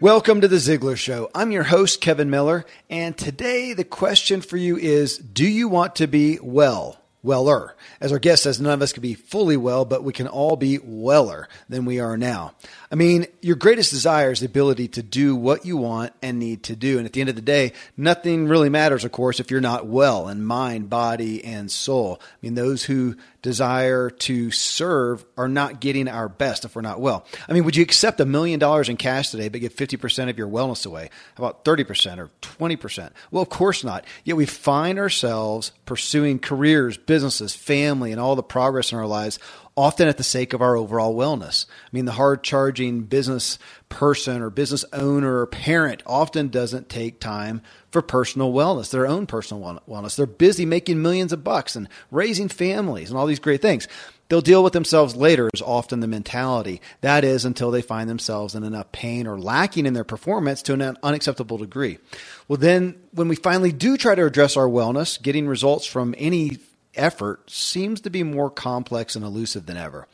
Welcome to the Ziglar Show. I'm your host, Kevin Miller, and today the question for you is, do you want to be weller? As our guest says, none of us can be fully well, but we can all be weller than we are now. I mean, your greatest desire is the ability to do what you want and need to do. And at the end of the day, nothing really matters, of course, if you're not well in mind, body, and soul. I mean, those who desire to serve are not getting our best if we're not well. I mean, would you accept $1 million in cash today, but give 50% of your wellness away? How about 30% or 20%? Well, of course not. Yet we find ourselves pursuing careers, businesses, family, and all the progress in our lives, often at the sake of our overall wellness. I mean, the hard-charging business person or business owner or parent often doesn't take time for personal wellness, their own personal wellness. They're busy making millions of bucks and raising families and all these great things. They'll deal with themselves later is often the mentality. That is until they find themselves in enough pain or lacking in their performance to an unacceptable degree. Well, then when we finally do try to address our wellness, getting results from any effort seems to be more complex and elusive than ever.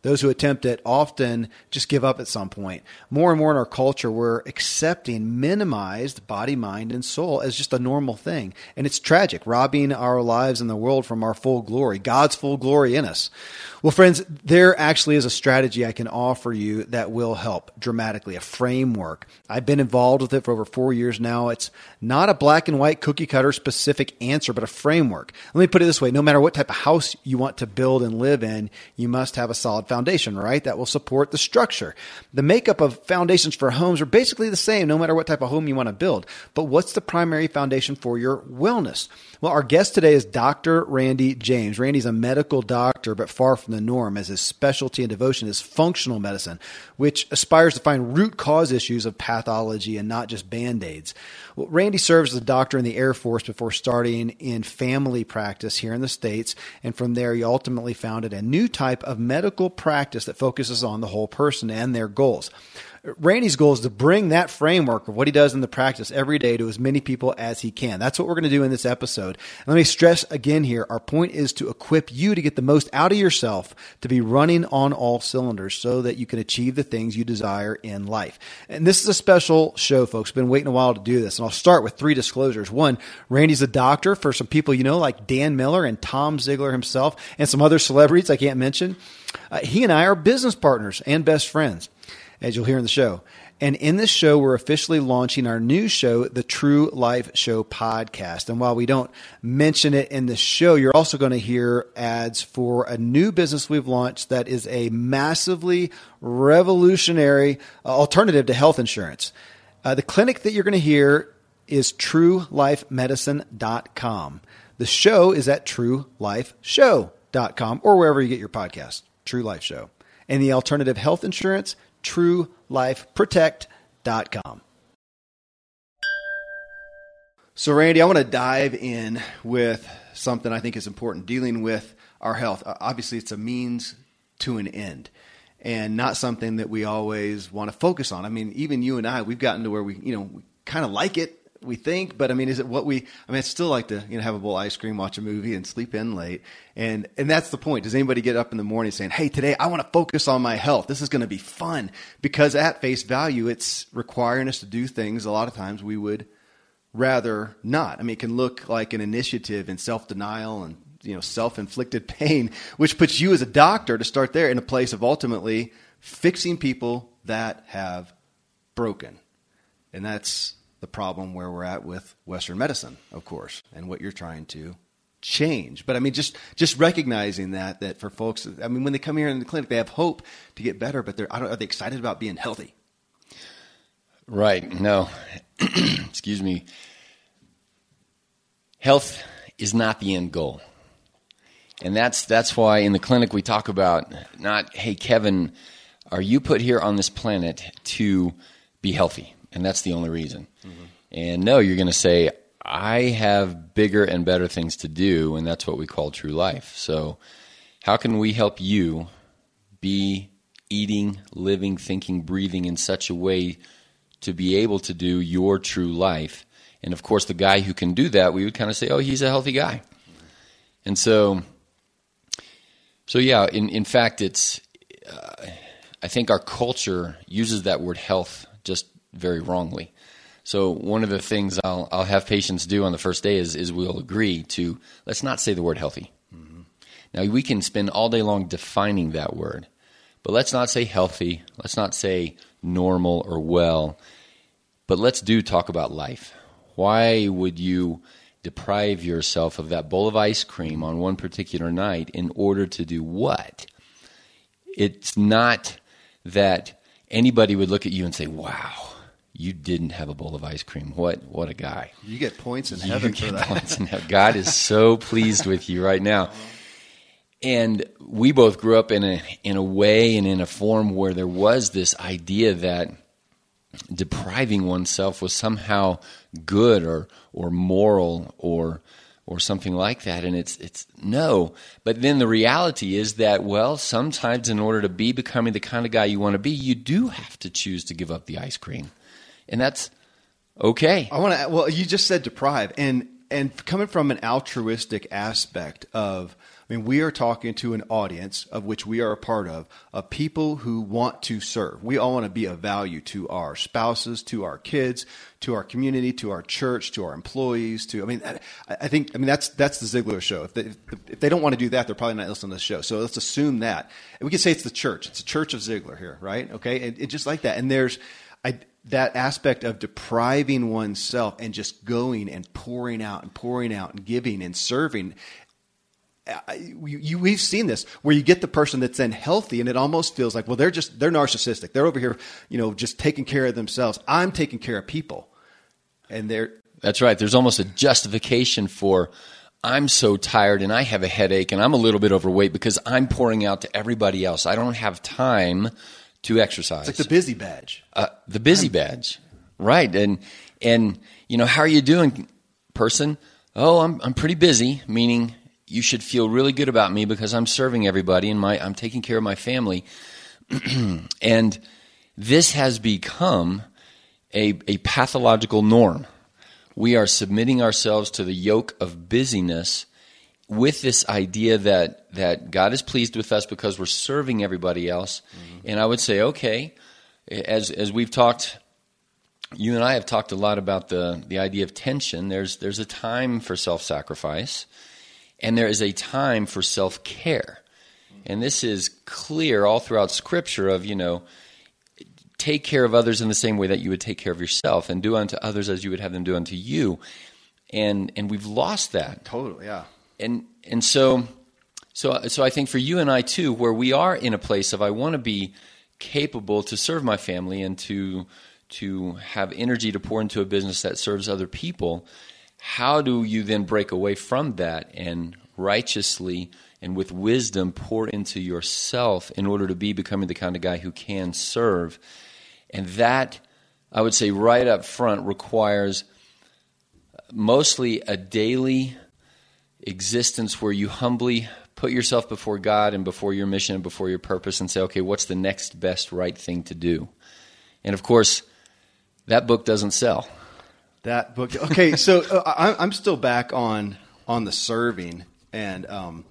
Those who attempt it often just give up at some point. More and more in our culture, we're accepting minimized body, mind, and soul as just a normal thing. And it's tragic, robbing our lives and the world from our full glory, God's full glory in us. Well, friends, there actually is a strategy I can offer you that will help dramatically, a framework. I've been involved with it for over 4 years now. It's not a black and white cookie cutter specific answer, but a framework. Let me put it this way. No matter what type of house you want to build and live in, you must have a solid foundation, right? That will support the structure. The makeup of foundations for homes are basically the same, no matter what type of home you want to build. But what's the primary foundation for your wellness? Well, our guest today is Dr. Randy James. Randy's a medical doctor, but far from the norm, as his specialty and devotion is functional medicine, which aspires to find root cause issues of pathology and not just band-aids. Well, Randy serves as a doctor in the Air Force before starting in family practice here in the States. And from there, he ultimately founded a new type of medical practice that focuses on the whole person and their goals. Randy's goal is to bring that framework of what he does in the practice every day to as many people as he can. That's what we're going to do in this episode. And let me stress again here, our point is to equip you to get the most out of yourself, to be running on all cylinders so that you can achieve the things you desire in life. And this is a special show, folks. Been waiting a while to do this. And I'll start with 3 disclosures. 1, Randy's a doctor for some people you know, like Dan Miller and Tom Ziglar himself, and some other celebrities I can't mention. He and I are business partners and best friends, as you'll hear in the show. And in this show, we're officially launching our new show, the True Life Show podcast. And while we don't mention it in the show, you're also going to hear ads for a new business we've launched that is a massively revolutionary alternative to health insurance. The clinic that you're going to hear is TrueLifeMedicine.com. The show is at TrueLifeShow.com or wherever you get your podcast, True Life Show. And the alternative health insurance, TrueLifeProtect.com. So, Randy, I want to dive in with something I think is important, dealing with our health. Obviously, it's a means to an end and not something that we always want to focus on. I mean, even you and I, we've gotten to where we kind of like it, we think, but I mean, is it what I still like to, have a bowl of ice cream, watch a movie and sleep in late. And that's the point. Does anybody get up in the morning saying, hey, today I want to focus on my health. This is going to be fun, because at face value, it's requiring us to do things a lot of times we would rather not. I mean, it can look like an initiative in self-denial and, self-inflicted pain, which puts you as a doctor, to start there, in a place of ultimately fixing people that have broken. And that's the problem where we're at with Western medicine, of course, and what you're trying to change. But I mean, just recognizing that for folks, I mean, when they come here in the clinic, they have hope to get better, but are they excited about being healthy? Right. No, excuse me. Health is not the end goal. And that's why in the clinic, we talk about not, hey, Kevin, are you put here on this planet to be healthy? And that's the only reason. Mm-hmm. And no, you're going to say, I have bigger and better things to do, and that's what we call true life. So how can we help you be eating, living, thinking, breathing in such a way to be able to do your true life? And of course, the guy who can do that, we would kind of say, oh, he's a healthy guy. Mm-hmm. And so yeah, in fact, it's I think our culture uses that word health just very wrongly. So one of the things I'll have patients do on the first day is we'll agree to, let's not say the word healthy. Mm-hmm. Now, we can spend all day long defining that word, but let's not say healthy. Let's not say normal or well, but let's do talk about life. Why would you deprive yourself of that bowl of ice cream on one particular night in order to do what? It's not that anybody would look at you and say, wow, you didn't have a bowl of ice cream. What a guy. You get points in heaven for that. Points in heaven. God is so pleased with you right now. And we both grew up in a way and in a form where there was this idea that depriving oneself was somehow good or moral or something like that. And it's no. But then the reality is that, well, sometimes in order to be becoming the kind of guy you want to be, you do have to choose to give up the ice cream. And that's okay. Well, you just said deprive. And coming from an altruistic aspect of, I mean, we are talking to an audience of which we are a part of people who want to serve. We all want to be of value to our spouses, to our kids, to our community, to our church, to our employees, I think that's the Ziglar Show. If they don't want to do that, they're probably not listening to this show. So let's assume that. And we could say it's the church. It's the church of Ziglar here, right? Okay. And just like that. And there's that aspect of depriving oneself and just going and pouring out and giving and serving. We've seen this where you get the person that's then healthy and it almost feels like, well, they're narcissistic. They're over here, just taking care of themselves. I'm taking care of people. And that's right. There's almost a justification for, I'm so tired and I have a headache and I'm a little bit overweight because I'm pouring out to everybody else. I don't have time to exercise. It's like the busy badge. Right. And how are you doing, person? Oh, I'm pretty busy, meaning you should feel really good about me because I'm serving everybody and I'm taking care of my family. And this has become a pathological norm. We are submitting ourselves to the yoke of busyness with this idea that God is pleased with us because we're serving everybody else. Mm-hmm. And I would say, okay, as we've talked, you and I have talked a lot about the idea of tension. There's a time for self-sacrifice. And there is a time for self-care. And this is clear all throughout Scripture of, take care of others in the same way that you would take care of yourself, and do unto others as you would have them do unto you. And we've lost that. Totally, yeah. And so I think for you and I too, where we are in a place of, I want to be capable to serve my family and to have energy to pour into a business that serves other people. How do you then break away from that and righteously and with wisdom pour into yourself in order to be becoming the kind of guy who can serve? And that, I would say right up front, requires mostly a daily existence where you humbly put yourself before God and before your mission and before your purpose and say, okay, what's the next best right thing to do? And of course, that book doesn't sell. That book. Okay, so I'm still back on the serving and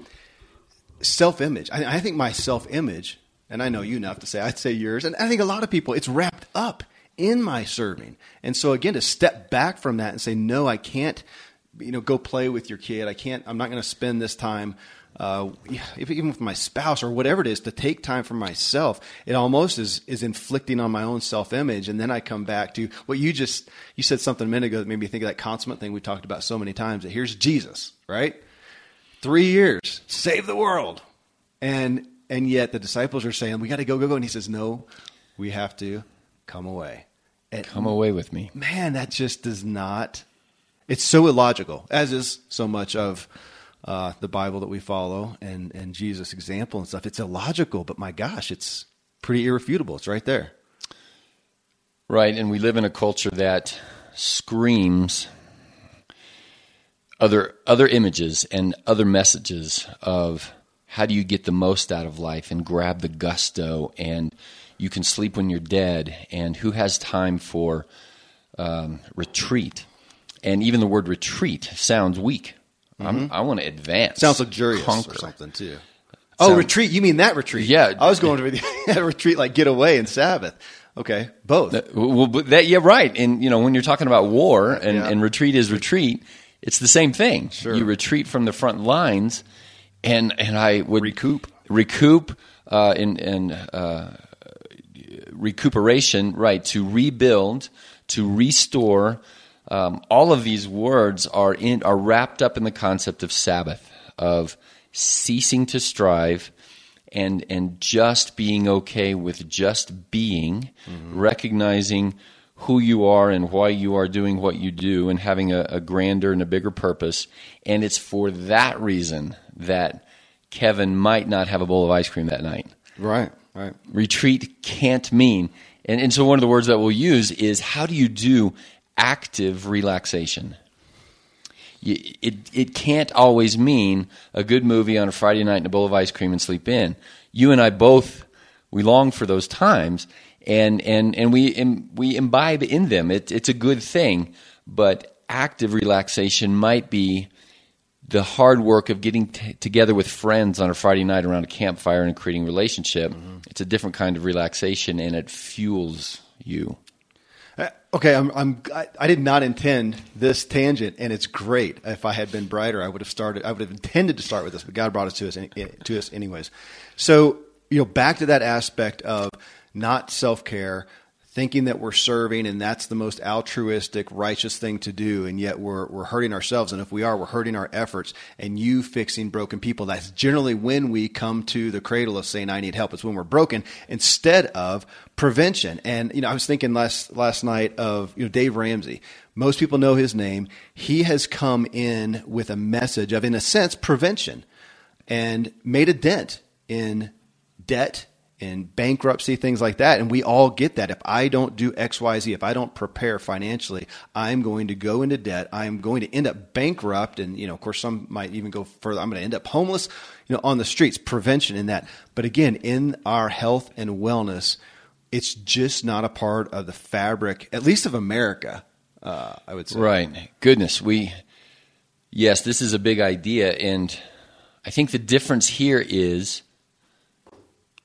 self-image. I think my self-image, and I know you enough to say, I'd say yours, and I think a lot of people, it's wrapped up in my serving. And so again, to step back from that and say, no, I can't, go play with your kid. I'm not going to spend this time, even with my spouse or whatever it is, to take time for myself. It almost is inflicting on my own self-image. And then I come back to what you said something a minute ago that made me think of that consummate thing we talked about so many times, that here's Jesus, right? 3 years, save the world. And yet the disciples are saying, we got to go, go, go. And he says, no, we have to come away. And come away with me. Man, that just does not, it's so illogical, as is so much of the Bible that we follow and Jesus' example and stuff. It's illogical, but my gosh, it's pretty irrefutable. It's right there. Right, and we live in a culture that screams other images and other messages of how do you get the most out of life and grab the gusto, and you can sleep when you're dead, and who has time for retreat? And even the word retreat sounds weak. Mm-hmm. I want to advance. Sounds luxurious, conquer, or something too. Oh, retreat. You mean that retreat? Yeah. I was going to retreat like get away and Sabbath. Okay, both. Yeah, right. And, you know, when you're talking about war and retreat is retreat, it's the same thing. Sure. You retreat from the front lines, and I would... Recuperation, right, to rebuild, to restore. All of these words are wrapped up in the concept of Sabbath, of ceasing to strive, and just being okay with just being, recognizing who you are and why you are doing what you do, and having a grander and a bigger purpose. And it's for that reason that Kevin might not have a bowl of ice cream that night. Right. Retreat can't mean, and so one of the words that we'll use is, how do you do active relaxation? It can't always mean a good movie on a Friday night and a bowl of ice cream and sleep in. You and I both, we long for those times, and we imbibe in them. It's a good thing, but active relaxation might be the hard work of getting together with friends on a Friday night around a campfire and creating a relationship. It's a different kind of relaxation, and it fuels you. Okay, I did not intend this tangent, and it's great. If I had been brighter, I would have intended to start with this, but God brought us to us anyways. So, you know, back to that aspect of not self-care, thinking that we're serving and that's the most altruistic, righteous thing to do, and yet we're hurting ourselves, and if we are, we're hurting our efforts, and you fixing broken people. That's generally when we come to the cradle of saying, I need help. It's when we're broken, instead of prevention. And, you know, I was thinking last night of, you know, Dave Ramsey. Most people know his name. He has come in with a message of, in a sense, prevention, and made a dent in debt and bankruptcy, things like that. And we all get that. If I don't do X, Y, Z, if I don't prepare financially, I'm going to go into debt. I'm going to end up bankrupt. And, you know, of course, some might even go further. I'm going to end up homeless, you know, on the streets. Prevention in that. But again, in our health and wellness, it's just not a part of the fabric, at least of America, I would say. Right. Goodness. Yes, this is a big idea. And I think the difference here is,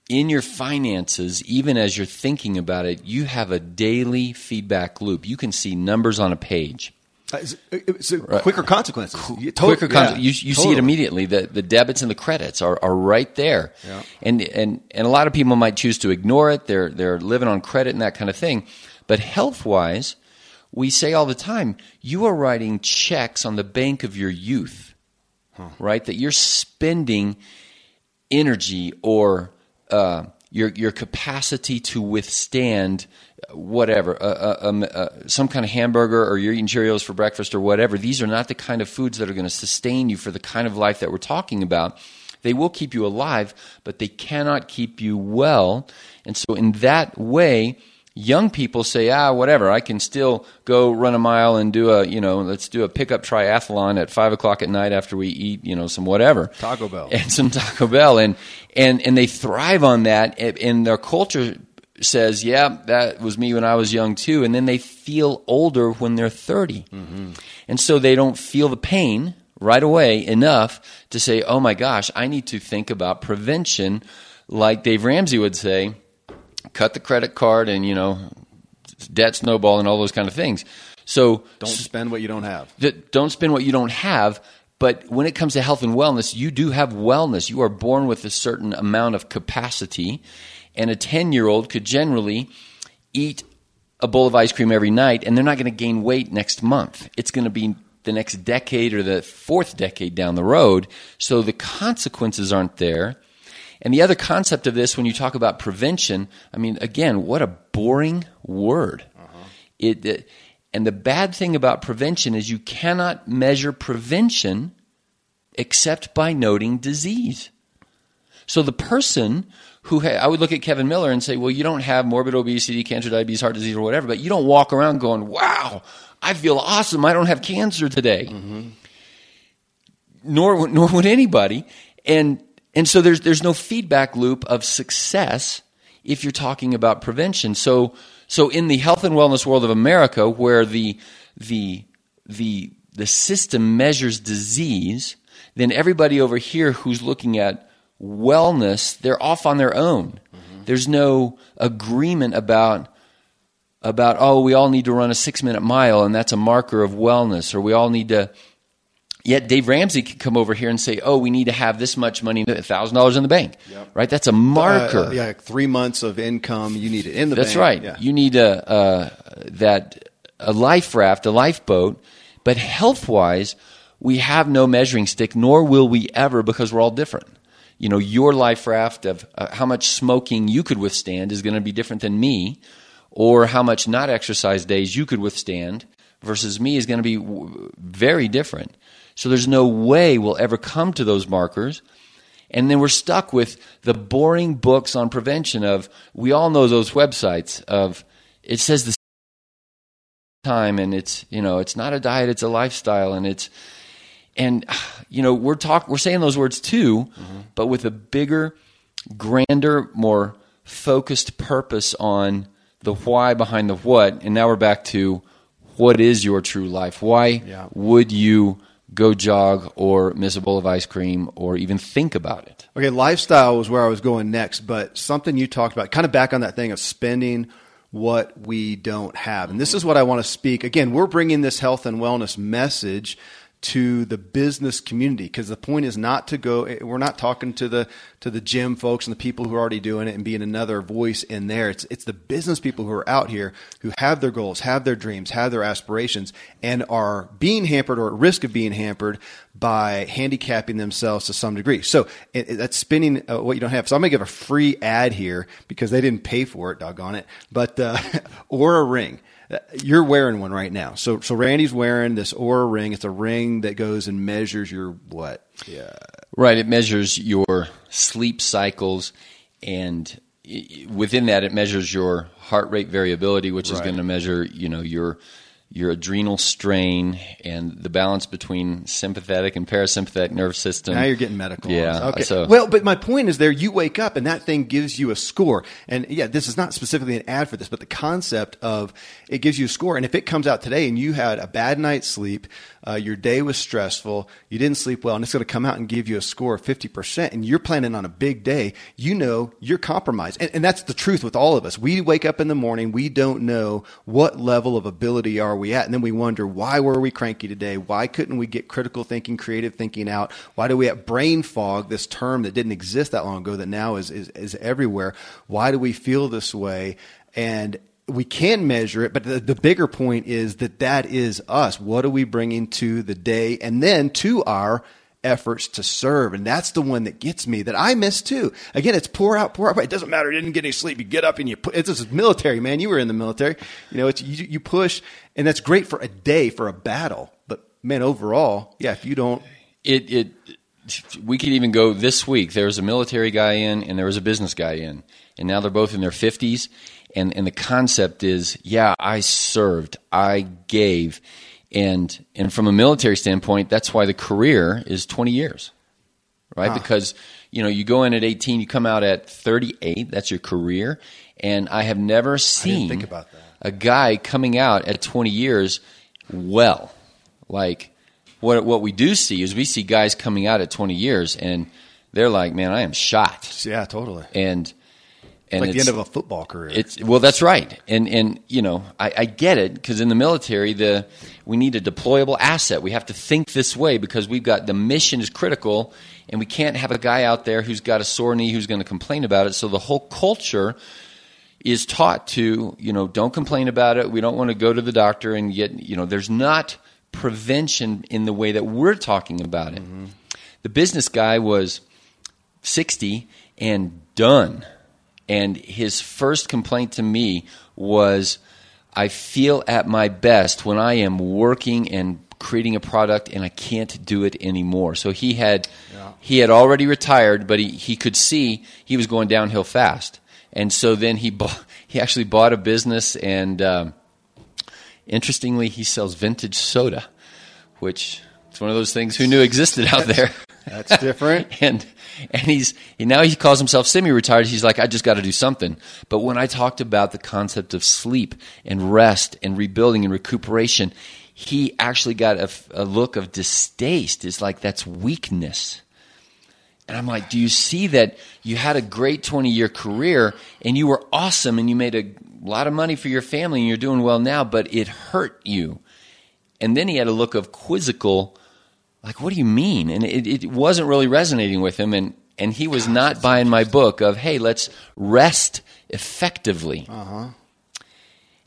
in your finances, even as you're thinking about it, you have a daily feedback loop. You can see numbers on a page. It's quicker consequences. You see it immediately. The debits and the credits are right there. Yeah. And a lot of people might choose to ignore it. They're living on credit and that kind of thing. But health-wise, we say all the time, you are writing checks on the bank of your youth, right? That you're spending energy or your capacity to withstand whatever, some kind of hamburger, or you're eating Cheerios for breakfast or whatever. These are not the kind of foods that are going to sustain you for the kind of life that we're talking about. They will keep you alive, but they cannot keep you well. And so in that way, young people say, whatever, I can still go run a mile and do let's do a pickup triathlon at 5:00 at night after we eat, some whatever. Taco Bell. And some Taco Bell. And they thrive on that. And their culture says, yeah, that was me when I was young too. And then they feel older when they're 30. Mm-hmm. And so they don't feel the pain right away enough to say, oh my gosh, I need to think about prevention. Like Dave Ramsey would say, cut the credit card and, debt snowball and all those kind of things. So don't spend what you don't have. Don't spend what you don't have. But when it comes to health and wellness, you do have wellness. You are born with a certain amount of capacity. And a 10-year-old could generally eat a bowl of ice cream every night, and they're not going to gain weight next month. It's going to be the next decade or the fourth decade down the road. So the consequences aren't there. And the other concept of this, when you talk about prevention, I mean, again, what a boring word. And the bad thing about prevention is you cannot measure prevention except by noting disease. So the person who I would look at Kevin Miller and say, well, you don't have morbid obesity, cancer, diabetes, heart disease, or whatever, but you don't walk around going, wow, I feel awesome. I don't have cancer today. Mm-hmm. Nor would anybody. And so there's no feedback loop of success if you're talking about prevention. So in the health and wellness world of America, where the system measures disease, then everybody over here who's looking at wellness, they're off on their own. Mm-hmm. There's no agreement about about, oh, we all need to run a 6-minute mile, and that's a marker of wellness, or we all need to... Yet Dave Ramsey could come over here and say, oh, we need to have this much money, $1,000 in the bank, yep. Right? That's a marker. Yeah, 3 months of income you need it in the bank. That's right. Yeah. You need a life raft, a lifeboat. But health-wise, we have no measuring stick, nor will we ever, because we're all different. You know, your life raft of how much smoking you could withstand is going to be different than me, or how much not exercise days you could withstand versus me is going to be very different. So there's no way we'll ever come to those markers. And then we're stuck with the boring books on prevention of, we all know those websites of, it says the time, and it's, you know, it's not a diet, it's a lifestyle, and it's, and, you know, we're saying those words too, mm-hmm. but with a bigger, grander, more focused purpose on the why behind the what. And now we're back to, what is your true life? Why would you go jog or miss a bowl of ice cream or even think about it? Okay, lifestyle was where I was going next, but something you talked about, kind of back on that thing of spending what we don't have. And this is what I want to speak. Again, we're bringing this health and wellness message to the business community, because the point is not to go, we're not talking to the gym folks and the people who are already doing it and being another voice in there. It's the business people who are out here who have their goals, have their dreams, have their aspirations, and are being hampered or at risk of being hampered by handicapping themselves to some degree. So that's spending what you don't have. So I'm going to give a free ad here because they didn't pay for it, doggone it, but Aura Ring. You're wearing one right now. So Randy's wearing this Aura Ring. It's a ring that goes and measures your what? Yeah. Right. It measures your sleep cycles, and within that, it measures your heart rate variability, which is going to measure, you know, your adrenal strain and the balance between sympathetic and parasympathetic nervous system. Now you're getting medical. Yeah. Okay. So, well, but my point is there, you wake up and that thing gives you a score. And yeah, this is not specifically an ad for this, but the concept of it gives you a score. And if it comes out today and you had a bad night's sleep, your day was stressful, you didn't sleep well, and it's going to come out and give you a score of 50%, and you're planning on a big day, you know you're compromised. And that's the truth with all of us. We wake up in the morning, we don't know what level of ability are we at, and then we wonder, why were we cranky today? Why couldn't we get critical thinking, creative thinking out? Why do we have brain fog, this term that didn't exist that long ago that now is everywhere? Why do we feel this way? And we can measure it, but the bigger point is that is us. What are we bringing to the day, and then to our efforts to serve? And that's the one that gets me, that I miss too. Again, it's pour out. It doesn't matter. You didn't get any sleep. You get up and you put, it's just military, man. You were in the military. You know, it's you push, and that's great for a day, for a battle. But man, overall, yeah, if you don't, we could even go this week. There was a military guy in, and there was a business guy in, and now they're both in their 50s. And the concept is, yeah, I served, I gave. And from a military standpoint, that's why the career is 20 years, right? Because, you know, you go in at 18, you come out at 38, that's your career. And I have never seen a guy coming out at 20 years well. Like, what we do see is, we see guys coming out at 20 years, and they're like, man, I am shot. Yeah, totally. And it's like the end of a football career. Well, that's right. And you know, I get it, because in the military, we need a deployable asset. We have to think this way, because we've got, the mission is critical, and we can't have a guy out there who's got a sore knee who's going to complain about it. So the whole culture is taught to, you know, don't complain about it. We don't want to go to the doctor and get, you know, there's not prevention in the way that we're talking about it. Mm-hmm. The business guy was 60 and done. And his first complaint to me was, I feel at my best when I am working and creating a product, and I can't do it anymore. So he had already retired, but he could see he was going downhill fast. And so then he actually bought a business, and interestingly, he sells vintage soda, which is one of those things who knew existed out there. That's different. And now he calls himself semi-retired. He's like, I just got to do something. But when I talked about the concept of sleep and rest and rebuilding and recuperation, he actually got a look of distaste. It's like, that's weakness. And I'm like, do you see that you had a great 20-year career and you were awesome and you made a lot of money for your family and you're doing well now, but it hurt you. And then he had a look of quizzical, like, what do you mean? And it wasn't really resonating with him. And he was not buying my book of, hey, let's rest effectively. Uh-huh.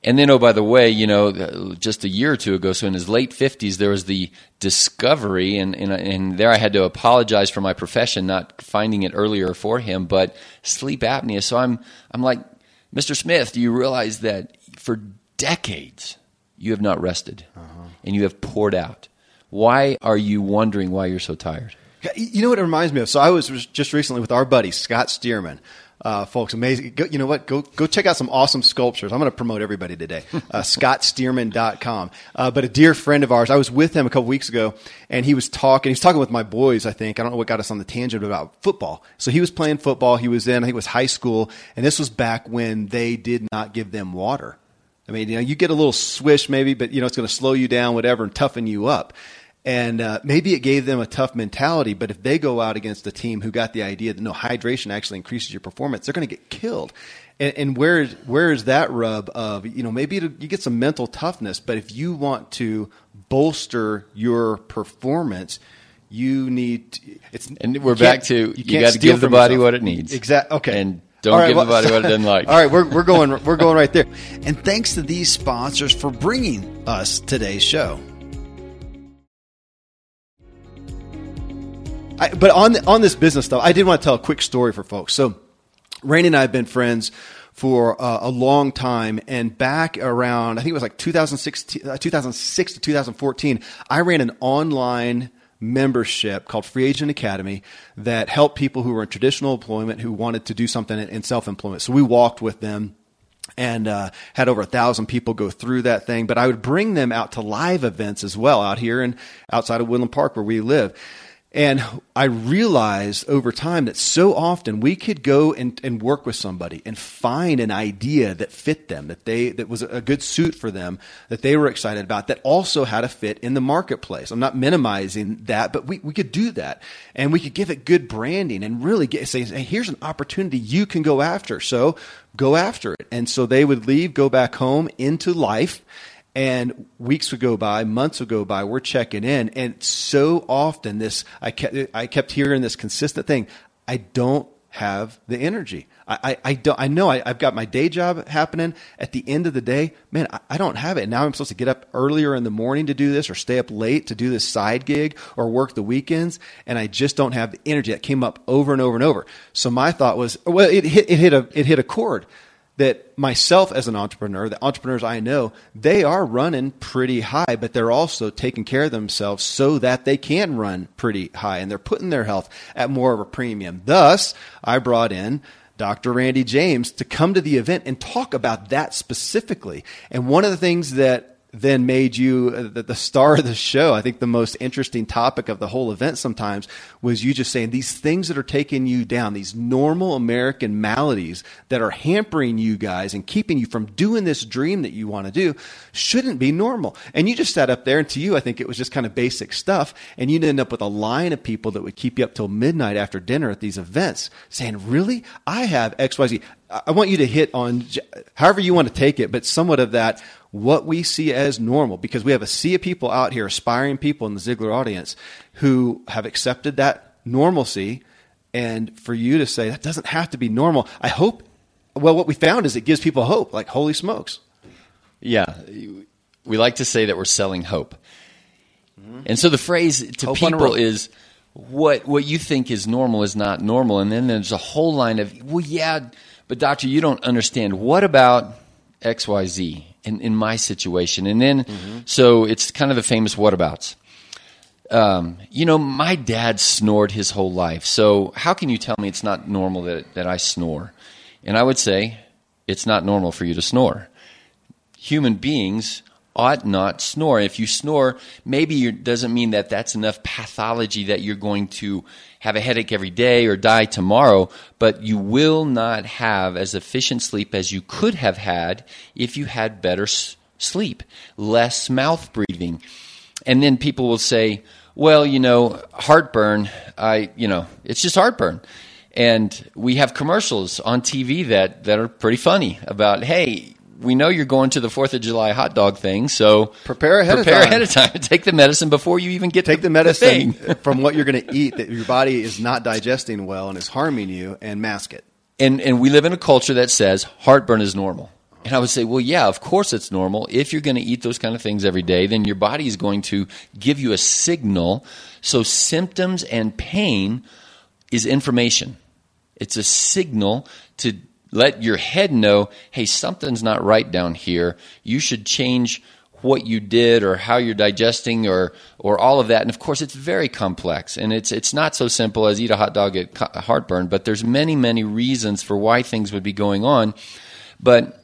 And then, oh, by the way, you know, just a year or two ago, so in his late 50s, there was the discovery, and there I had to apologize for my profession, not finding it earlier for him, but sleep apnea. So I'm like, Mr. Smith, do you realize that for decades you have not rested and you have poured out? Why are you wondering why you're so tired? You know what it reminds me of? So I was just recently with our buddy, Scott Stearman. Folks, amazing. Go, you know what? Go check out some awesome sculptures. I'm going to promote everybody today. ScottStearman.com. But a dear friend of ours, I was with him a couple weeks ago, and he was talking with my boys, I think. I don't know what got us on the tangent about football. So he was playing football. He was in, I think it was high school, and this was back when they did not give them water. I mean, you know, you get a little swish maybe, but you know, it's going to slow you down, whatever, and toughen you up. And maybe it gave them a tough mentality, but if they go out against a team who got the idea that no, hydration actually increases your performance, they're going to get killed. And where is that rub of, you know, maybe you get some mental toughness, but if you want to bolster your performance, you need to, you got to give the body what it needs. Exactly. Okay. And don't give the body what it doesn't like. All right, we're going right there. And thanks to these sponsors for bringing us today's show. But on this business stuff, I did want to tell a quick story for folks. So Randy and I have been friends for a long time, and back around, I think it was like 2006 to 2014, I ran an online membership called Free Agent Academy that helped people who were in traditional employment who wanted to do something in self-employment. So we walked with them and had over 1,000 people go through that thing. But I would bring them out to live events as well out here and outside of Woodland Park where we live. And I realized over time that so often we could go and work with somebody and find an idea that fit them, that was a good suit for them, that they were excited about, that also had a fit in the marketplace. I'm not minimizing that, but we could do that. And we could give it good branding and really say, hey, here's an opportunity you can go after. So go after it. And so they would leave, go back home into life. And weeks would go by, months would go by, we're checking in. And so often I kept hearing this consistent thing. I don't have the energy. I've got my day job happening. At the end of the day, man, I don't have it. Now I'm supposed to get up earlier in the morning to do this, or stay up late to do this side gig, or work the weekends. And I just don't have the energy. That came up over and over and over. So my thought was, well, it hit a chord. That myself as an entrepreneur, the entrepreneurs I know, they are running pretty high, but they're also taking care of themselves so that they can run pretty high, and they're putting their health at more of a premium. Thus, I brought in Dr. Randy James to come to the event and talk about that specifically. And one of the things that then made you the star of the show, I think the most interesting topic of the whole event sometimes, was you just saying these things that are taking you down, these normal American maladies that are hampering you guys and keeping you from doing this dream that you want to do shouldn't be normal. And you just sat up there, and to you, I think it was just kind of basic stuff. And you'd end up with a line of people that would keep you up till midnight after dinner at these events saying, really? I have XYZ. I want you to hit on however you want to take it, but somewhat of that, what we see as normal, because we have a sea of people out here, aspiring people in the Ziglar audience, who have accepted that normalcy. And for you to say that doesn't have to be normal, I hope, well, what we found is it gives people hope, like, holy smokes. Yeah. We like to say that we're selling hope. Mm-hmm. And so the phrase to hope people is, what you think is normal is not normal. And then there's a whole line of, well, yeah, but doctor, you don't understand. What about XYZ? In my situation. And then, so it's kind of the famous whatabouts. You know, my dad snored his whole life. So how can you tell me it's not normal that I snore? And I would say, it's not normal for you to snore. Human beings ought not snore. If you snore, maybe it doesn't mean that that's enough pathology that you're going to have a headache every day or die tomorrow, but you will not have as efficient sleep as you could have had if you had better sleep, less mouth breathing. And then people will say, Well, you know, heartburn, it's just heartburn. And we have commercials on TV that are pretty funny about, hey, we know you're going to the 4th of July hot dog thing, so prepare ahead of time. Take the medicine before you even get to the medicine from what you're going to eat that your body is not digesting well and is harming you, and mask it. And we live in a culture that says heartburn is normal. And I would say, well, yeah, of course it's normal. If you're going to eat those kind of things every day, then your body is going to give you a signal. So symptoms and pain is information. It's a signal to let your head know, hey, something's not right down here. You should change what you did or how you're digesting or all of that. And, of course, it's very complex. And it's not so simple as eat a hot dog, get heartburn. But there's many, many reasons for why things would be going on. But,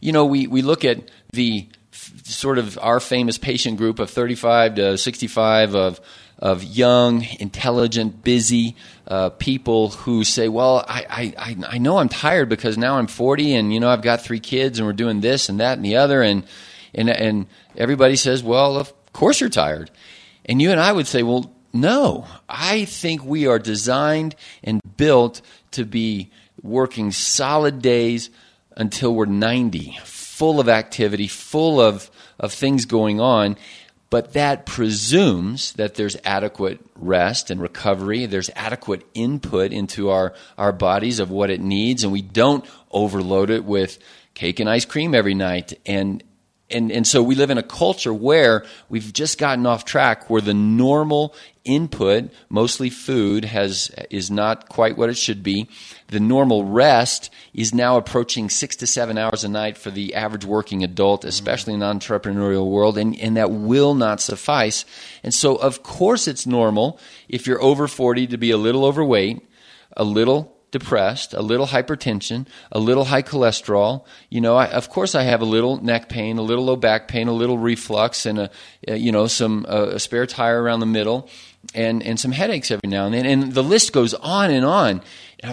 you know, we look at the sort of our famous patient group of 35 to 65 of young, intelligent, busy people who say, well, I know I'm tired because now I'm 40 and, you know, I've got 3 kids and we're doing this and that and the other. And everybody says, well, of course you're tired. And you and I would say, well, no, I think we are designed and built to be working solid days until we're 90, full of activity, full of things going on. But that presumes that there's adequate rest and recovery, there's adequate input into our bodies of what it needs, and we don't overload it with cake and ice cream every night. And so we live in a culture where we've just gotten off track, where the normal input, mostly food, is not quite what it should be. The normal rest is now approaching 6 to 7 hours a night for the average working adult, especially in the entrepreneurial world, and that will not suffice. And so, of course, it's normal if you're over 40 to be a little overweight, a little depressed, a little hypertension, a little high cholesterol. You know, of course I have a little neck pain, a little low back pain, a little reflux, and a spare tire around the middle, and some headaches every now and then. And the list goes on and on.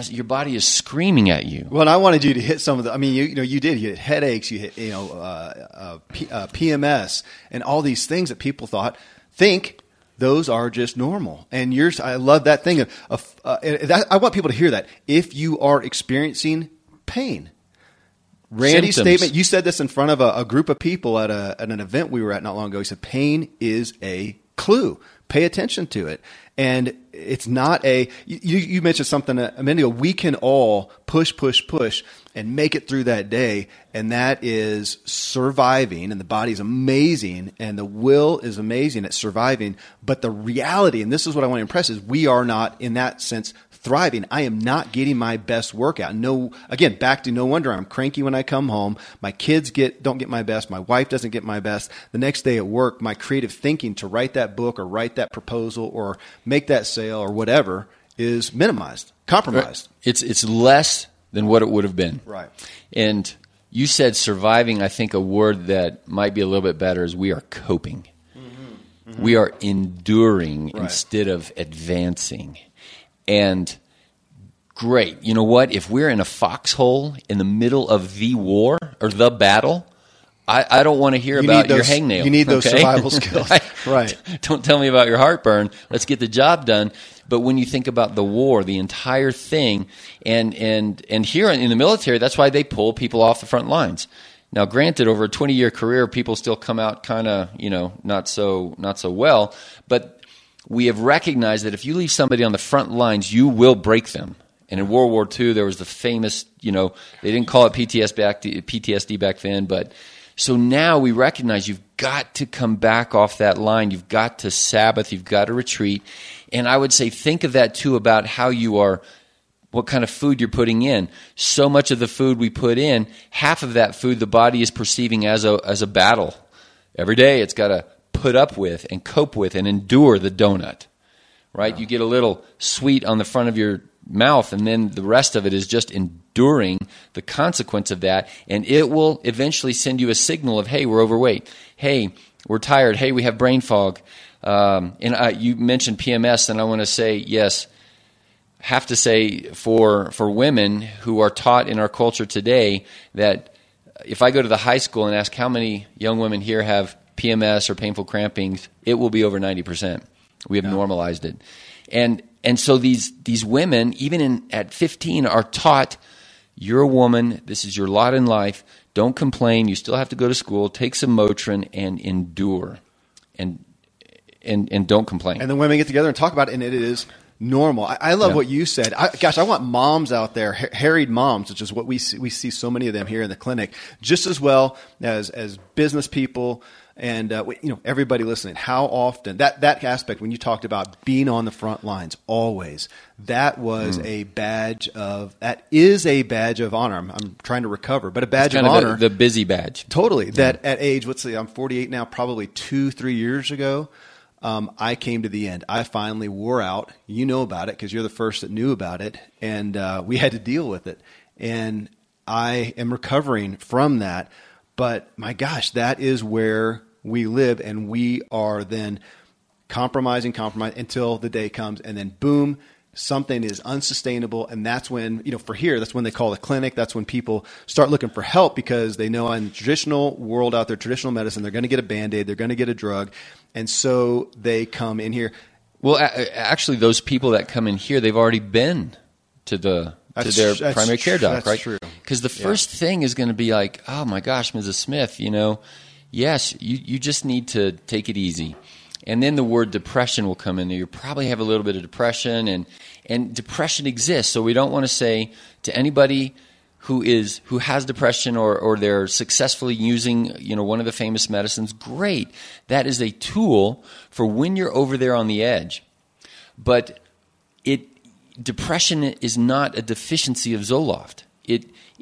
Your body is screaming at you. Well, and I wanted you to hit some of the. I mean, you did. You hit headaches. You hit PMS and all these things that people think. Those are just normal. And I love that thing. I want people to hear that. If you are experiencing pain, Randy's statement, you said this in front of a group of people at an event we were at not long ago. He said, pain is a clue. Pay attention to it. And it's not you mentioned something a minute ago. We can all push and make it through that day. And that is surviving. And the body's amazing. And the will is amazing at surviving. But the reality, and this is what I want to impress, is we are not, in that sense, thriving. I am not getting my best workout. No, again, back to no wonder I'm cranky when I come home. My kids don't get my best. My wife doesn't get my best. The next day at work, my creative thinking to write that book or write that proposal or make that sale or whatever is minimized, compromised. It's less than what it would have been. Right. And you said surviving. I think a word that might be a little bit better is we are coping. Mm-hmm. Mm-hmm. We are enduring instead of advancing. And great, you know what? If we're in a foxhole in the middle of the war or the battle, I don't want to hear about your hangnail. You need those survival skills. Right. Don't tell me about your heartburn. Let's get the job done. But when you think about the war, the entire thing, and here in the military, that's why they pull people off the front lines. Now, granted, over a 20-year career, people still come out kind of, not so well, but we have recognized that if you leave somebody on the front lines, you will break them. And in World War II, there was the famous, they didn't call it PTSD back then. But so now we recognize you've got to come back off that line. You've got to Sabbath. You've got to retreat. And I would say think of that, too, about how you are, what kind of food you're putting in. So much of the food we put in, half of that food the body is perceiving as a battle. Every day it's got to put up with and cope with and endure the donut, right? Wow. You get a little sweet on the front of your mouth, and then the rest of it is just enduring the consequence of that, and it will eventually send you a signal of, hey, we're overweight. Hey, we're tired. Hey, we have brain fog. You mentioned PMS, and I want to say, yes, have to say for women who are taught in our culture today that if I go to the high school and ask how many young women here have PMS or painful crampings, it will be over 90%. We have normalized it. And so these women, even at 15, are taught, you're a woman, this is your lot in life, don't complain, you still have to go to school, take some Motrin and endure, and don't complain. And the women get together and talk about it, and it is normal. I love what you said. I want moms out there, harried moms, which is what we see so many of them here in the clinic, just as well as business people. And everybody listening, how often that aspect when you talked about being on the front lines always, that was a badge of honor. I'm trying to recover, but a badge of honor. The busy badge. Totally. Yeah. That at age, let's see, I'm 48 now, probably 2-3 years ago, I came to the end. I finally wore out. You know about it because you're the first that knew about it, and we had to deal with it. And I am recovering from that. But my gosh, that is where we live, and we are then compromising until the day comes, and then boom, something is unsustainable. And that's when, for here, that's when they call the clinic. That's when people start looking for help because they know in the traditional world out there, traditional medicine, they're going to get a Band-Aid, they're going to get a drug. And so they come in here. Well, actually, those people that come in here, they've already been to their primary care doc, right? That's true. Because the first thing is going to be like, oh my gosh, Mrs. Smith, yes, you just need to take it easy. And then the word depression will come in there. You probably have a little bit of depression, and depression exists. So we don't want to say to anybody who has depression or they're successfully using, one of the famous medicines, great. That is a tool for when you're over there on the edge. But depression is not a deficiency of Zoloft.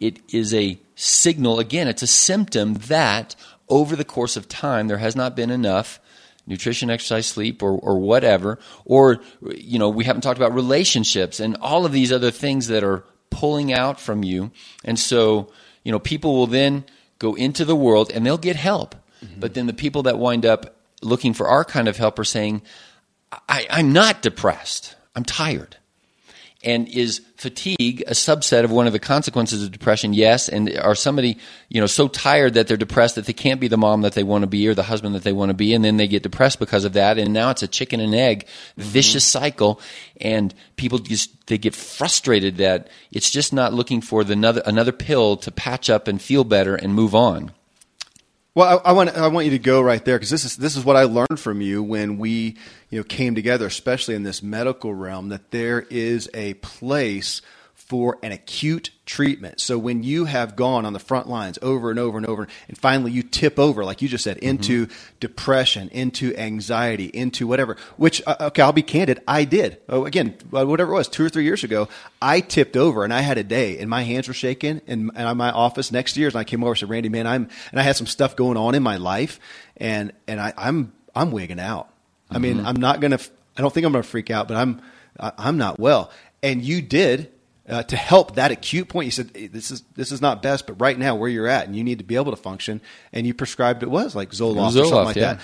It is a signal. Again, it's a symptom that over the course of time there has not been enough nutrition, exercise, sleep, or whatever. Or we haven't talked about relationships and all of these other things that are pulling out from you. And so people will then go into the world and they'll get help. Mm-hmm. But then the people that wind up looking for our kind of help are saying, I'm not depressed. I'm tired. And is fatigue a subset of one of the consequences of depression? Yes. And are somebody, so tired that they're depressed that they can't be the mom that they want to be or the husband that they want to be, and then they get depressed because of that, and now it's a chicken and egg vicious cycle, and people they get frustrated that it's just not looking for another pill to patch up and feel better and move on. Well, I want you to go right there because this is what I learned from you when we came together, especially in this medical realm, that there is a place for an acute treatment. So when you have gone on the front lines over and over and over, and finally you tip over, like you just said, into depression, into anxiety, into whatever, which, okay, I'll be candid, I did. Oh, again, whatever it was, 2 or 3 years ago, I tipped over and I had a day and my hands were shaking, and my office next year, and I came over and said, Randy, man, I had some stuff going on in my life, and I'm wigging out. Mm-hmm. I mean, I don't think I'm going to freak out, but I'm not well. And you did. To help that acute point, you said, hey, this is not best, but right now where you're at, and you need to be able to function, and you prescribed Zoloft or something like that.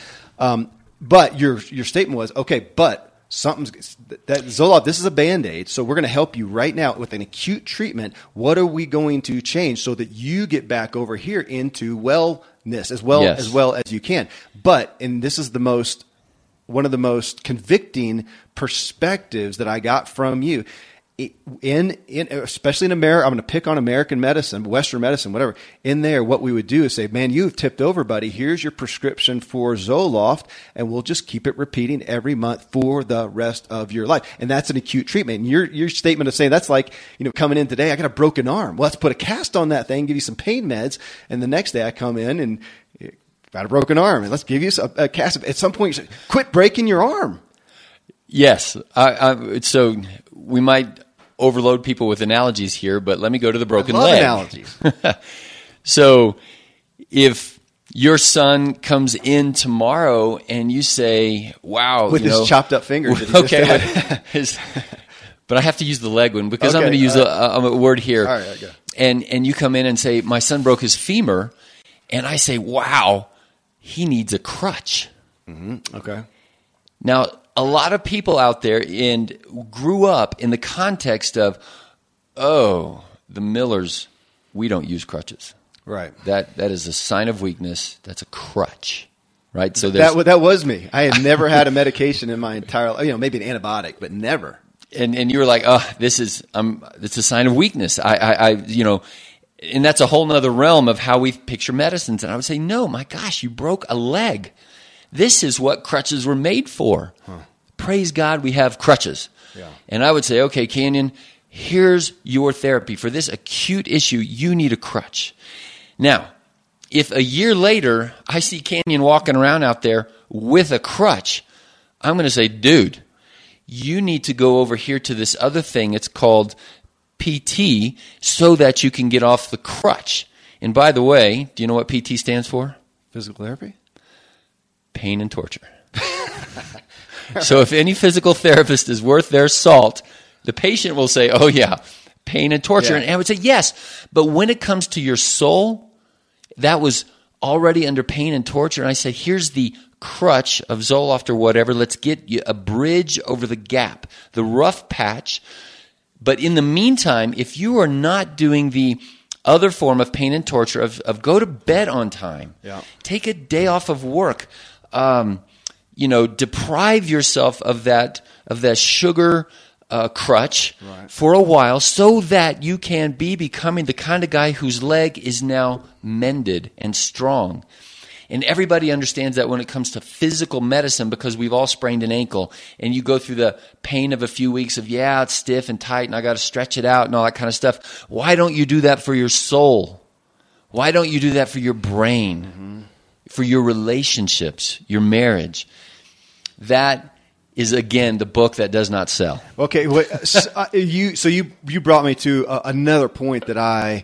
But your statement was, okay, but Zoloft, this is a Band-Aid, so we're going to help you right now with an acute treatment. What are we going to change so that you get back over here into wellness as well as you can? But, and this is one of the most convicting perspectives that I got from you, especially in America, I'm going to pick on American medicine, Western medicine, whatever. In there, what we would do is say, man, you've tipped over, buddy. Here's your prescription for Zoloft, and we'll just keep it repeating every month for the rest of your life. And that's an acute treatment. And your statement of saying that's like, coming in today, I got a broken arm. Well, let's put a cast on that thing, give you some pain meds. And the next day I come in and got a broken arm, and let's give you a cast. At some point, you say, quit breaking your arm. Yes. So we might overload people with analogies here, but let me go to the broken leg. I love analogies. So if your son comes in tomorrow and you say, wow. With his chopped up fingers. But I have to use the leg one because I'm going to use a word here. All right, go. And you come in and say, my son broke his femur. And I say, wow, he needs a crutch. Mm-hmm. Okay. Now, a lot of people out there grew up in the context of, oh, the Millers, we don't use crutches. Right. That is a sign of weakness. That's a crutch, right? So that was me. I had never had a medication in my entire life, maybe an antibiotic, but never. And you were like, oh, it's a sign of weakness. And that's a whole nother realm of how we picture medicines. And I would say, no, my gosh, you broke a leg. This is what crutches were made for. Huh. Praise God, we have crutches. Yeah. And I would say, okay, Canyon, here's your therapy. For this acute issue, you need a crutch. Now, if a year later I see Canyon walking around out there with a crutch, I'm going to say, dude, you need to go over here to this other thing. It's called PT, so that you can get off the crutch. And by the way, do you know what PT stands for? Physical therapy? Pain and torture. So if any physical therapist is worth their salt, the patient will say, oh yeah, pain and torture. Yeah. And I would say, yes, but when it comes to your soul, that was already under pain and torture. And I say, here's the crutch of Zoloft or whatever. Let's get you a bridge over the gap, the rough patch. But in the meantime, if you are not doing the other form of pain and torture of go to bed on time, yeah, take a day off of work, deprive yourself of that sugar crutch, right, for a while, so that you can be becoming the kind of guy whose leg is now mended and strong. And everybody understands that when it comes to physical medicine, because we've all sprained an ankle and you go through the pain of a few weeks of, yeah, it's stiff and tight and I got to stretch it out and all that kind of stuff. Why don't you do that for your soul? Why don't you do that for your brain, mm-hmm, for your relationships, your marriage? That is, again, the book that does not sell. Okay. Wait, so you brought me to another point that I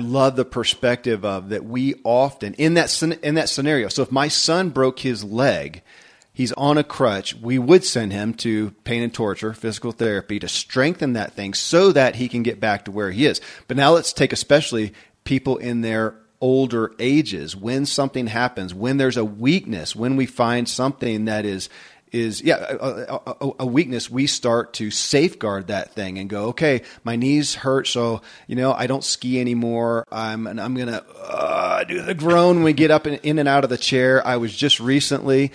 love the perspective of that we often, in that scenario, so if my son broke his leg, he's on a crutch, we would send him to pain and torture, physical therapy, to strengthen that thing so that he can get back to where he is. But now let's take especially people in their older ages, when something happens, when there's a weakness, when we find something that is a weakness, we start to safeguard that thing and go, okay, my knees hurt, so I don't ski anymore. I'm gonna do the groan when we get up in and out of the chair. I was just recently,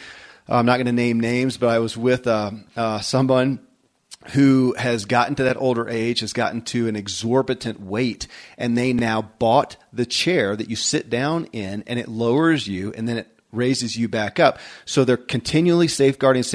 I'm not going to name names, but I was with someone who has gotten to that older age, has gotten to an exorbitant weight, and they now bought the chair that you sit down in, and it lowers you, and then it raises you back up. So they're continually safeguarding.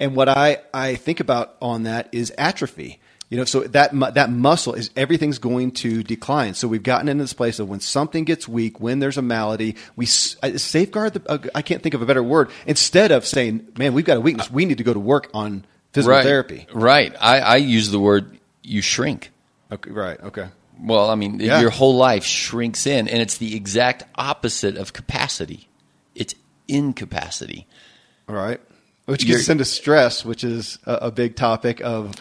And what I think about on that is atrophy. So that muscle is, everything's going to decline. So we've gotten into this place of when something gets weak, when there's a malady, we safeguard I can't think of a better word, instead of saying, man, we've got a weakness. We need to go to work on physical therapy. Right. I use the word, you shrink. Okay. Right. Okay. Well, I mean, yeah, your whole life shrinks in, and it's the exact opposite of capacity. It's incapacity. All right. Which gets into stress, which is a big topic of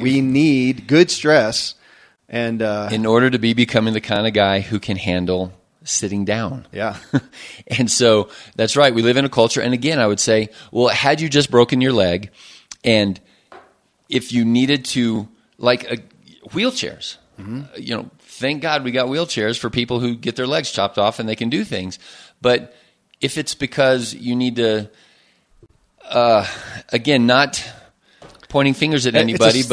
we need good stress. And in order to be becoming the kind of guy who can handle sitting down. Yeah. And so that's right. We live in a culture. And again, I would say, well, had you just broken your leg, and if you needed to, like wheelchairs, mm-hmm, thank God we got wheelchairs for people who get their legs chopped off and they can do things. But if it's because you need to, again, not pointing fingers at anybody, it's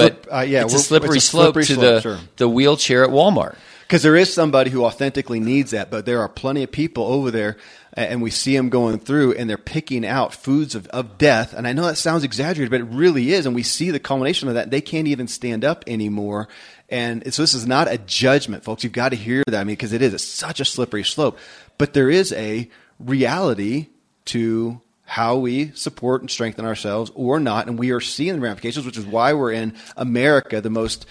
a slippery slope to the wheelchair at Walmart. Because there is somebody who authentically needs that, but there are plenty of people over there, and we see them going through, and they're picking out foods of death. And I know that sounds exaggerated, but it really is. And we see the culmination of that. They can't even stand up anymore. And so this is not a judgment, folks. You've got to hear that. I mean, because it's such a slippery slope. But there is a reality to how we support and strengthen ourselves or not. And we are seeing the ramifications, which is why we're in America, the most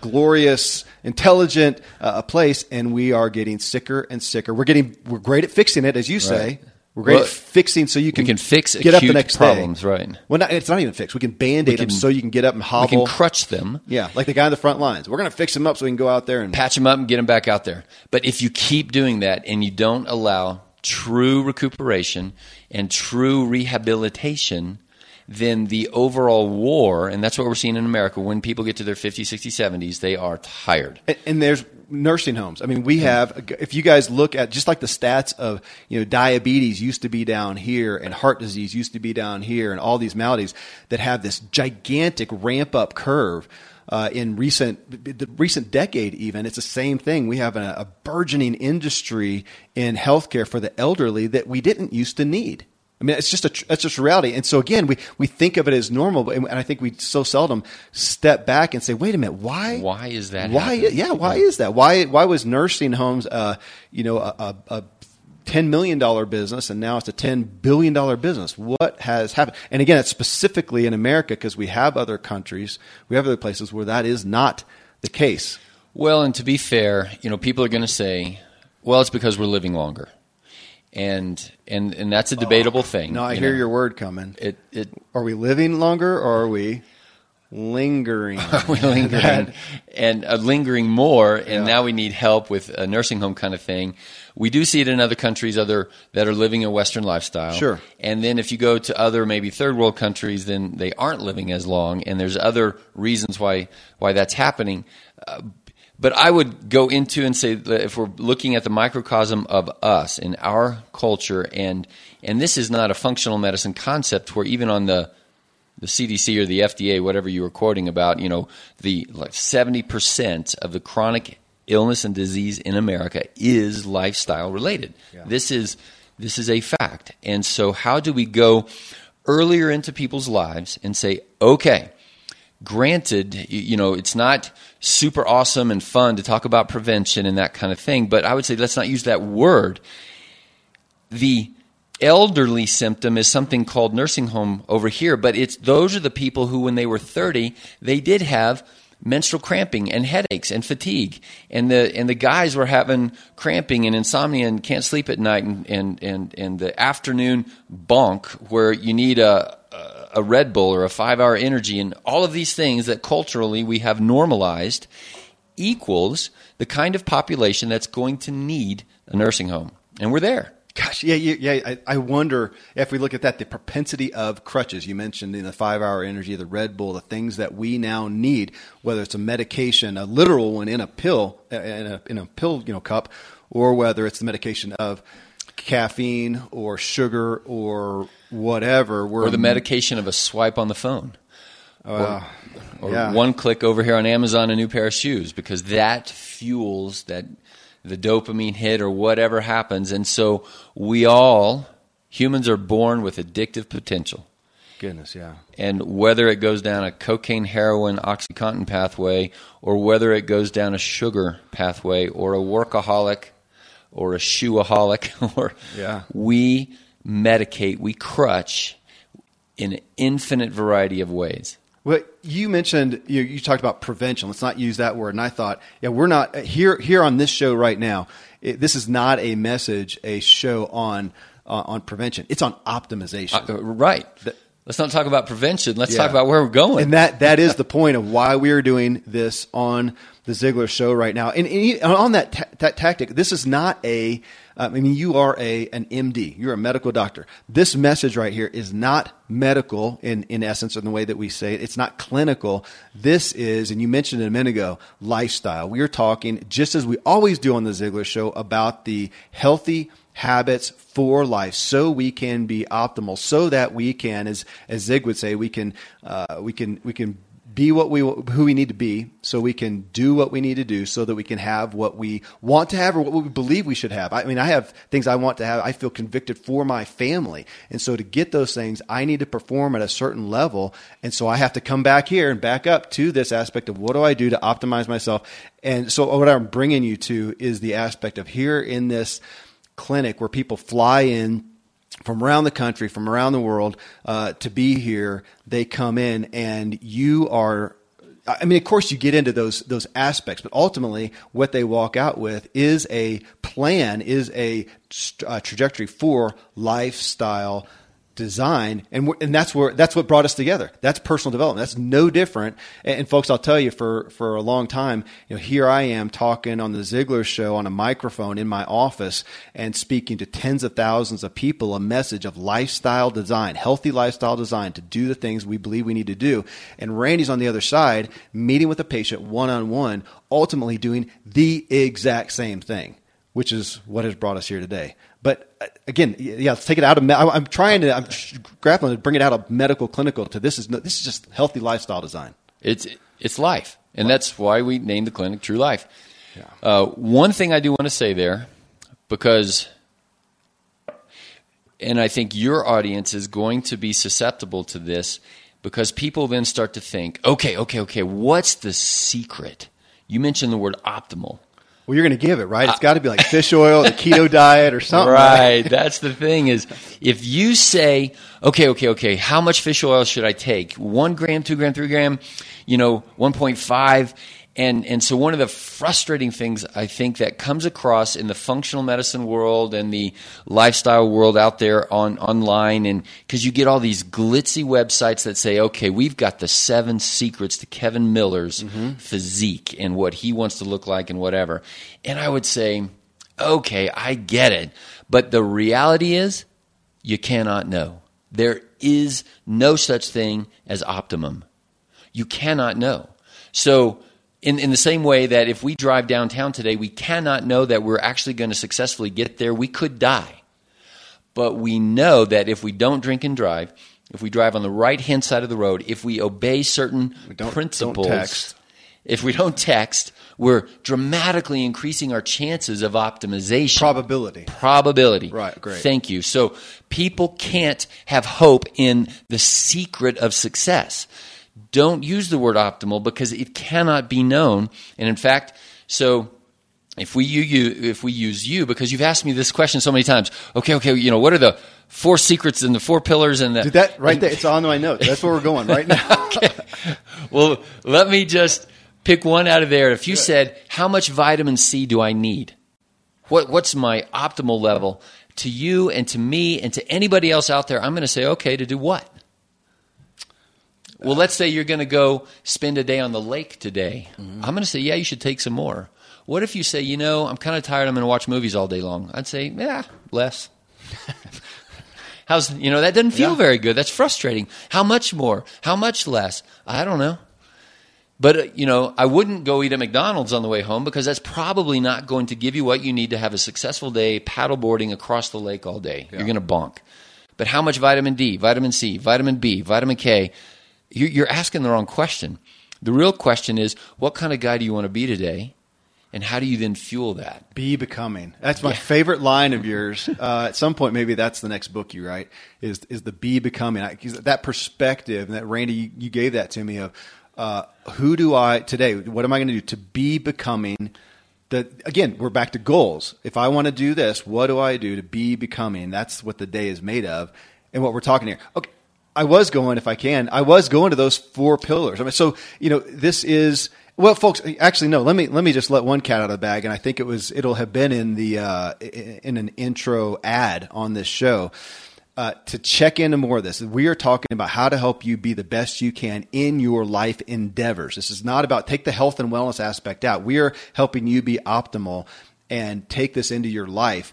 glorious, intelligent place. And we are getting sicker and sicker. We're great at fixing it, as you say. Right. We're great at fixing, so you can fix get up the next problems, day. Right? Well, it's not even fixed. We can band-aid them so you can get up and hobble. We can crutch them. Yeah, like the guy on the front lines. We're going to fix them up so we can go out there and patch them up and get them back out there. But if you keep doing that and you don't allow true recuperation and true rehabilitation, then the overall war, and that's what we're seeing in America, when people get to their 50s, 60s, 70s, they are tired. And there's nursing homes. I mean, we have, if you guys look at just like the stats of, you know, diabetes used to be down here and heart disease used to be down here and all these maladies that have this gigantic ramp up curve. In the recent decade even, it's the same thing. We have a burgeoning industry in healthcare for the elderly that we didn't used to need. I mean, it's just that's just reality. And so again, we think of it as normal, but, and I think we so seldom step back and say, "Wait a minute, why? Why is that? Why? Happening? Yeah, why is that? Why was nursing homes, a $10 million business, and now it's a $10 billion business? What has happened?" And again, it's specifically in America because we have other countries, we have other places where that is not the case. Well, and to be fair, you know, people are going to say, "Well, it's because we're living longer." And that's a debatable thing. No, I hear your word coming. It are we living longer or are we lingering? Are we lingering and lingering more? And now we need help with a nursing home kind of thing. We do see it in other countries, other that are living a Western lifestyle. Sure. And then if you go to other maybe third world countries, then they aren't living as long. And there's other reasons why that's happening. But I would go into and say that if we're looking at the microcosm of us in our culture, and this is not a functional medicine concept where even on the CDC or the FDA, whatever you were quoting about, you know, the like 70% of the chronic illness and disease in America is lifestyle related. Yeah. This is a fact. And so how do we go earlier into people's lives and say, okay, granted, you know, it's not super awesome and fun to talk about prevention and that kind of thing, but I would say let's not use that word. The elderly symptom is something called nursing home over here, but those are the people who when they were 30, they did have menstrual cramping and headaches and fatigue, and the guys were having cramping and insomnia and can't sleep at night and the afternoon bonk where you need a Red Bull or a 5-hour energy, and all of these things that culturally we have normalized equals the kind of population that's going to need a nursing home. And we're there. Gosh, yeah. I wonder if we look at that, the propensity of crutches. You mentioned in the 5-hour energy, the Red Bull, the things that we now need, whether it's a medication, a literal one in a pill, in a pill, you know, cup, or whether it's the medication of caffeine or sugar or whatever, or the medication of a swipe on the phone, or one click over here on Amazon, a new pair of shoes, because that fuels that the dopamine hit or whatever happens. And so humans are born with addictive potential. Goodness, yeah. And whether it goes down a cocaine, heroin, OxyContin pathway, or whether it goes down a sugar pathway, or a workaholic, or a shoeaholic, we medicate, we crutch in an infinite variety of ways. Well, you mentioned, you talked about prevention. Let's not use that word. And I thought, we're not here on this show right now. This is not a show on prevention. It's on optimization. Right. Let's not talk about prevention. Let's talk about where we're going. And that is the point of why we are doing this on the Ziglar Show right now. And on that that tactic, this is not you are an MD. You're a medical doctor. This message right here is not medical in essence, in the way that we say it. It's not clinical. This is, and you mentioned it a minute ago, lifestyle. We are talking, just as we always do on the Ziglar Show, about the healthy habits for life, so we can be optimal, so that we can, as Zig would say, we can be who we need to be, so we can do what we need to do, so that we can have what we want to have or what we believe we should have. I mean, I have things I want to have. I feel convicted for my family. And so to get those things, I need to perform at a certain level. And so I have to come back here and back up to this aspect of what do I do to optimize myself. And so what I'm bringing you to is the aspect of here in this clinic where people fly in from around the country, from around the world, to be here. They come in, and you are, I mean, of course you get into those aspects, but ultimately what they walk out with is a plan, is a trajectory for lifestyle design, and that's what brought us together. That's personal development. That's no different. And folks, I'll tell you, for a long time, here I am talking on the Ziglar Show on a microphone in my office and speaking to tens of thousands of people a message of lifestyle design, healthy lifestyle design, to do the things we believe we need to do. And Randy's on the other side, meeting with a patient one-on-one, ultimately doing the exact same thing, which is what has brought us here today. But again, let's take it out of. I'm grappling to bring it out of medical clinical to this is just healthy lifestyle design. It's life, and that's why we named the clinic True Life. Yeah. One thing I do want to say there, because, and I think your audience is going to be susceptible to this, because people then start to think, okay, what's the secret? You mentioned the word optimal. Well, you're going to give it, right? It's got to be like fish oil, the keto diet, or something. Right. That's the thing is, if you say, okay, how much fish oil should I take? 1 gram, 2 gram, 3 gram, 1.5. And so one of the frustrating things I think that comes across in the functional medicine world and the lifestyle world out there online, and because you get all these glitzy websites that say, okay, we've got the 7 secrets to Kevin Miller's physique and what he wants to look like and whatever. And I would say, okay, I get it. But the reality is you cannot know. There is no such thing as optimum. You cannot know. So in the same way that if we drive downtown today, we cannot know that we're actually going to successfully get there. We could die. But we know that if we don't drink and drive, if we drive on the right-hand side of the road, if we obey certain principles, if we don't text, we're dramatically increasing our chances of optimization. Probability. Right, great. Thank you. So people can't have hope in the secret of success. Don't use the word optimal because it cannot be known. And in fact, so if we use you, because you've asked me this question so many times, okay, what are the 4 secrets and the 4 pillars and the... Dude, that right there, it's on my notes. That's where we're going right now. Okay. Well, let me just pick one out of there. If you said, how much vitamin C do I need? What's my optimal level? To you and to me and to anybody else out there, I'm going to say, okay, to do what? Well, let's say you're going to go spend a day on the lake today. Mm-hmm. I'm going to say, yeah, you should take some more. What if you say, I'm kind of tired. I'm going to watch movies all day long. I'd say, yeah, less. How's, that doesn't feel very good. That's frustrating. How much more? How much less? I don't know. But, I wouldn't go eat at McDonald's on the way home because that's probably not going to give you what you need to have a successful day paddleboarding across the lake all day. Yeah. You're going to bonk. But how much vitamin D, vitamin C, vitamin B, vitamin K? You're asking the wrong question. The real question is, what kind of guy do you want to be today, and how do you then fuel that? Be becoming. That's my favorite line of yours. At some point, maybe that's the next book you write, is the be becoming. That perspective, and that, Randy, you gave that to me of who do I today, what am I going to do to be becoming? Again, we're back to goals. If I want to do this, what do I do to be becoming? That's what the day is made of and what we're talking here. Okay. I was going to those 4 pillars. I mean, so, this is, well, folks, actually, no, let me just let one cat out of the bag. And I think it'll have been in the, in an intro ad on this show, to check into more of this. We are talking about how to help you be the best you can in your life endeavors. This is not about take the health and wellness aspect out. We are helping you be optimal and take this into your life.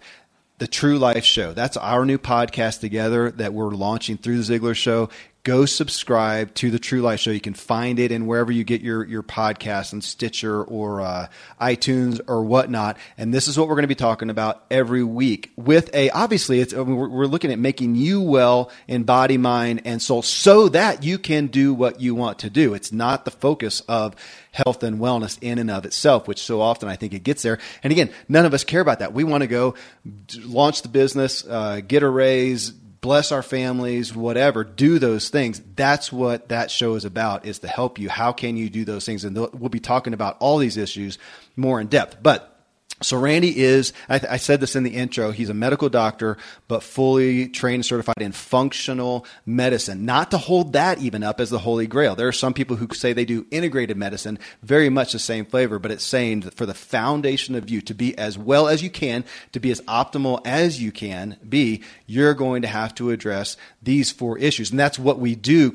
The True Life Show. That's our new podcast together that we're launching through the Ziglar Show. Go subscribe to the True Life Show. You can find it in wherever you get your podcast, and Stitcher or iTunes or whatnot. And this is what we're going to be talking about every week. We're looking at making you well in body, mind, and soul, so that you can do what you want to do. It's not the focus of health and wellness in and of itself, which so often I think it gets there. And again, none of us care about that. We want to go launch the business, get a raise, bless our families, whatever, do those things. That's what that show is about, is to help you. How can you do those things? And we'll be talking about all these issues more in depth. But So Randy is, I said this in the intro, he's a medical doctor, but fully trained and certified in functional medicine. Not to hold that even up as the holy grail. There are some people who say they do integrated medicine, very much the same flavor, but it's saying that for the foundation of you to be as well as you can, to be as optimal as you can be, you're going to have to address these four issues. And that's what we do,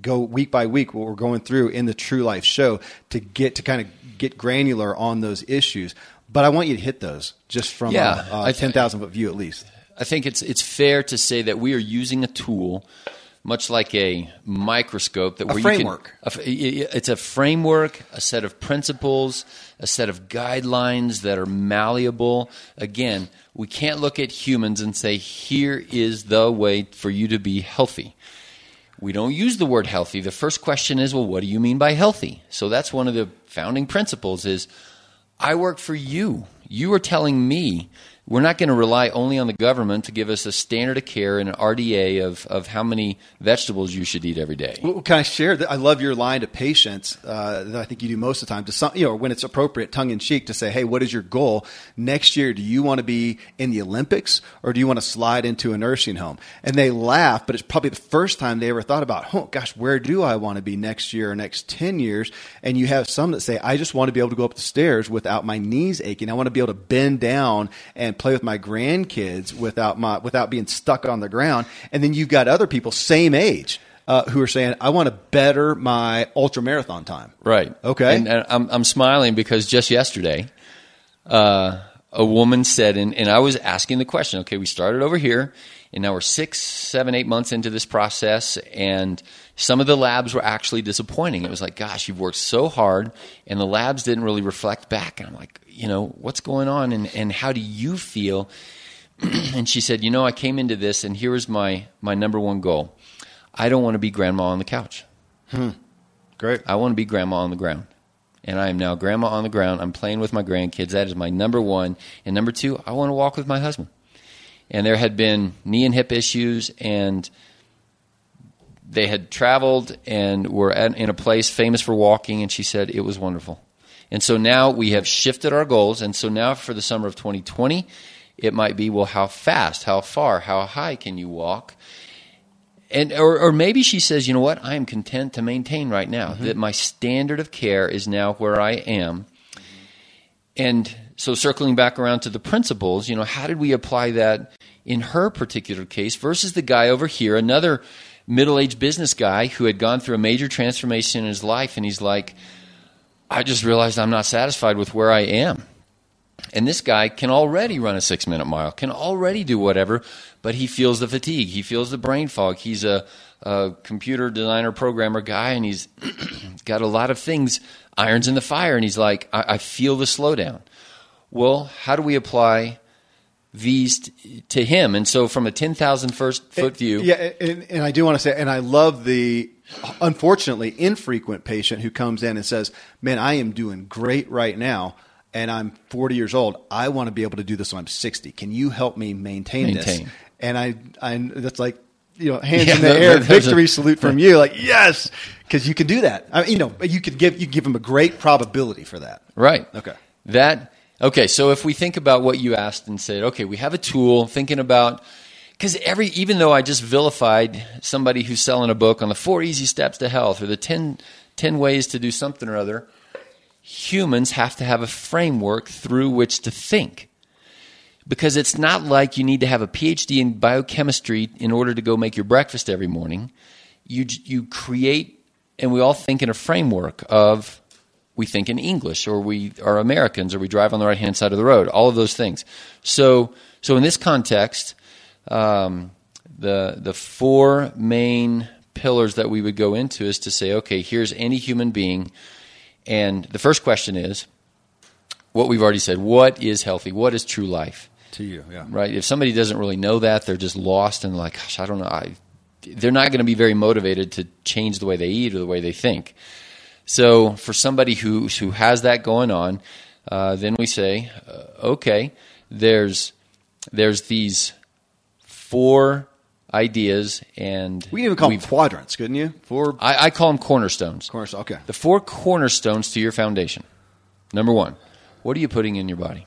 go week by week, what we're going through in the True Life Show to get to kind of get granular on those issues. But I want you to hit those just from a 10,000-foot view at least. I think it's fair to say that we are using a tool, much like a microscope. Framework. It's a framework, a set of principles, a set of guidelines that are malleable. Again, we can't look at humans and say, here is the way for you to be healthy. We don't use the word healthy. The first question is, well, what do you mean by healthy? So that's one of the founding principles is, I work for you. You are telling me we're not going to rely only on the government to give us a standard of care and an RDA of how many vegetables you should eat every day. Well, can I share that? I love your line to patients that I think you do most of the time, to some, you know, when it's appropriate, tongue in cheek, to say, hey, what is your goal next year? Do you want to be in the Olympics or do you want to slide into a nursing home? And they laugh, but it's probably the first time they ever thought about, oh gosh, where do I want to be next year or next 10 years? And you have some that say, I just want to be able to go up the stairs without my knees aching. I want to be able to bend down and play with my grandkids without being stuck on the ground. And then you've got other people same age who are saying, I want to better my ultra marathon time. Right. Okay. And I'm smiling because just yesterday a woman said, and I was asking the question, okay, we started over here and now we're 6, 7, 8 months into this process. And some of the labs were actually disappointing. It was like, gosh, you've worked so hard and the labs didn't really reflect back. And I'm like, you know, what's going on and how do you feel? And she said, you know, I came into this and here was my number one goal. I don't want to be grandma on the couch. Great. I want to be grandma on the ground. And I am now grandma on the ground. I'm playing with my grandkids. That is my number one. And number two, I want to walk with my husband. And there had been knee and hip issues, and they had traveled and were in a place famous for walking. And she said, it was wonderful. And so now we have shifted our goals. And so now for the summer of 2020, it might be, well, how fast, how far, how high can you walk? And or maybe she says, you know what, I am content to maintain right now that my standard of care is now where I am. And so circling back around to the principles, you know, how did we apply that in her particular case versus the guy over here, another middle-aged business guy who had gone through a major transformation in his life, and he's like, I just realized I'm not satisfied with where I am. And this guy can already run a 6-minute mile, can already do whatever, but he feels the fatigue. He feels the brain fog. He's a computer designer, programmer guy, and he's got a lot of things, irons in the fire, and he's like, I feel the slowdown. Well, how do we apply these to him? And so from a 10,000-foot view. Yeah, and I do want to say, and I love the unfortunately infrequent patient who comes in and says, man, I am doing great right now. And I'm 40 years old. I want to be able to do this when I'm 60. Can you help me maintain this? And I that's like, you know, hands in the air, victory salute from you. Like, yes, because you can do that. I mean, you know, you could give them a great probability for that. Right. Okay. So if we think about what you asked and said, okay, we have a tool thinking about, because even though I just vilified somebody who's selling a book on the 4 easy steps to health or the 10 ways to do something or other, humans have to have a framework through which to think, because it's not like you need to have a PhD in biochemistry in order to go make your breakfast every morning. You create, and we all think in a framework of, we think in English, or we are Americans, or we drive on the right-hand side of the road, all of those things. So in this context, the 4 main pillars that we would go into is to say, okay, here's any human being. And the first question is what we've already said. What is healthy? What is true life? To you, yeah. Right? If somebody doesn't really know that, they're just lost and like, gosh, I don't know. They're not going to be very motivated to change the way they eat or the way they think. So for somebody who has that going on, then we say, okay, there's these 4 ideas, and we even call them quadrants, couldn't you? 4. I call them cornerstones. Okay. The 4 cornerstones to your foundation. Number 1, what are you putting in your body?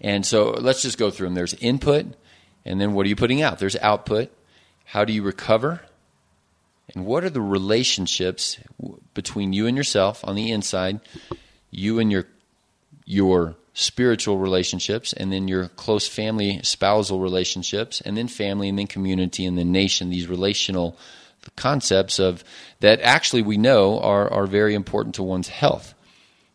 And so let's just go through them. There's input, and then what are you putting out? There's output. How do you recover? And what are the relationships between you and yourself on the inside, you and your spiritual relationships, and then your close family, spousal relationships, and then family, and then community, and then nation, these relational concepts of that actually we know are very important to one's health.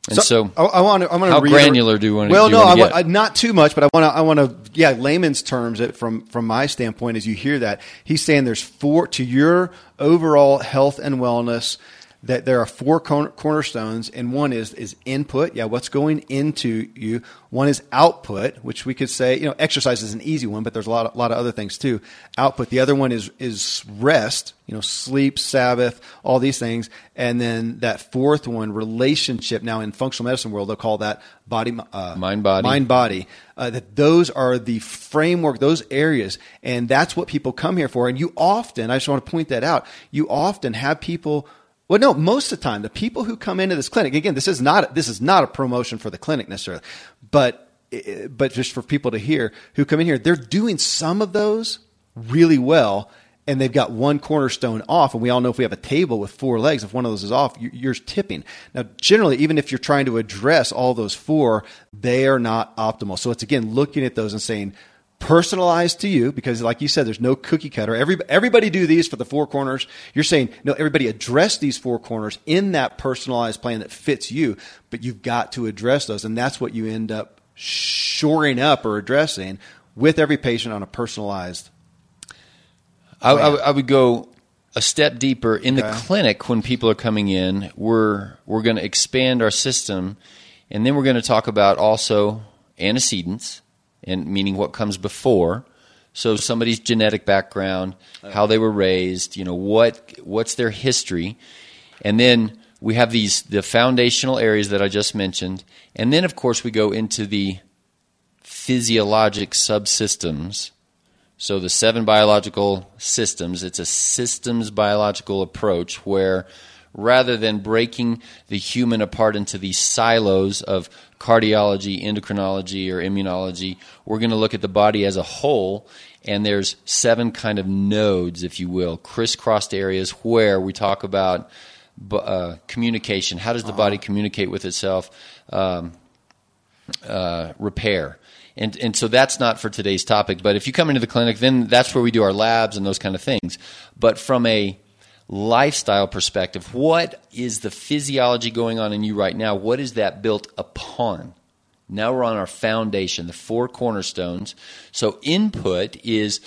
And so I want to. How granular do you want to? Well, not too much, but I want to. Yeah, layman's terms. From my standpoint, as you hear that, he's saying there's four to your overall health and wellness. That there are four cornerstones, and one is input. Yeah, what's going into you. One is output, which we could say, exercise is an easy one, but there's a lot of other things too. Output. The other one is rest, sleep, Sabbath, all these things. And then that fourth one, relationship. Now in functional medicine world, they'll call that mind body. That those are the framework, those areas, and that's what people come here for. And you often, I just want to point that out, you often have people. Well, no, most of the time, the people who come into this clinic, again, this is not a promotion for the clinic necessarily, but just for people to hear who come in here, they're doing some of those really well, and they've got one cornerstone off. And we all know if we have a table with four legs, if one of those is off, yours tipping. Now, generally, even if you're trying to address all those four, they are not optimal. So it's, again, looking at those and saying, personalized to you, because like you said, there's no cookie cutter. Everybody do these for the four corners. You're saying, no, everybody address these four corners in that personalized plan that fits you, but you've got to address those. And that's what you end up shoring up or addressing with every patient on a personalized plan. I would go a step deeper. In the clinic, when people are coming in, we're going to expand our system, and then we're going to talk about also antecedents, and meaning what comes before. So somebody's genetic background, how they were raised, what's their history. And then we have the foundational areas that I just mentioned. And then, of course, we go into the physiologic subsystems. So the seven biological systems, it's a systems biological approach where rather than breaking the human apart into these silos of cardiology, endocrinology, or immunology, we're going to look at the body as a whole, and there's seven kind of nodes, if you will, crisscrossed areas where we talk about communication. How does the body communicate with itself? Repair. And so that's not for today's topic, but if you come into the clinic, then that's where we do our labs and those kind of things. But from a lifestyle perspective, what is the physiology going on in you right now? What is that built upon? Now we're on our foundation, the four cornerstones. So input is,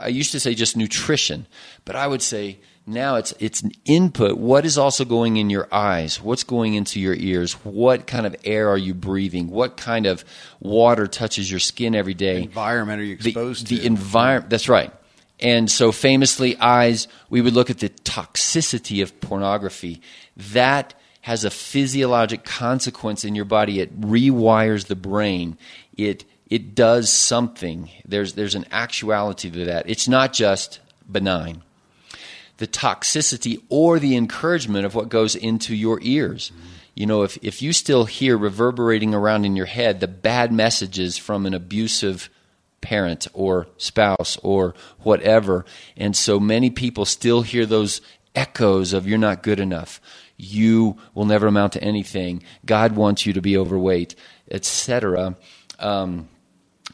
I used to say just nutrition, but I would say now it's an input. What is also going in your eyes? What's going into your ears? What kind of air are you breathing? What kind of water touches your skin every day? The environment are you exposed to? The environment, that's right. And so famously, eyes, we would look at the toxicity of pornography. That has a physiologic consequence in your body. It rewires the brain. It does something. There's an actuality to that. It's not just benign. The toxicity or the encouragement of what goes into your ears. Mm-hmm. If you still hear reverberating around in your head the bad messages from an abusive parent or spouse or whatever. And so many people still hear those echoes of you're not good enough. You will never amount to anything. God wants you to be overweight, etc. And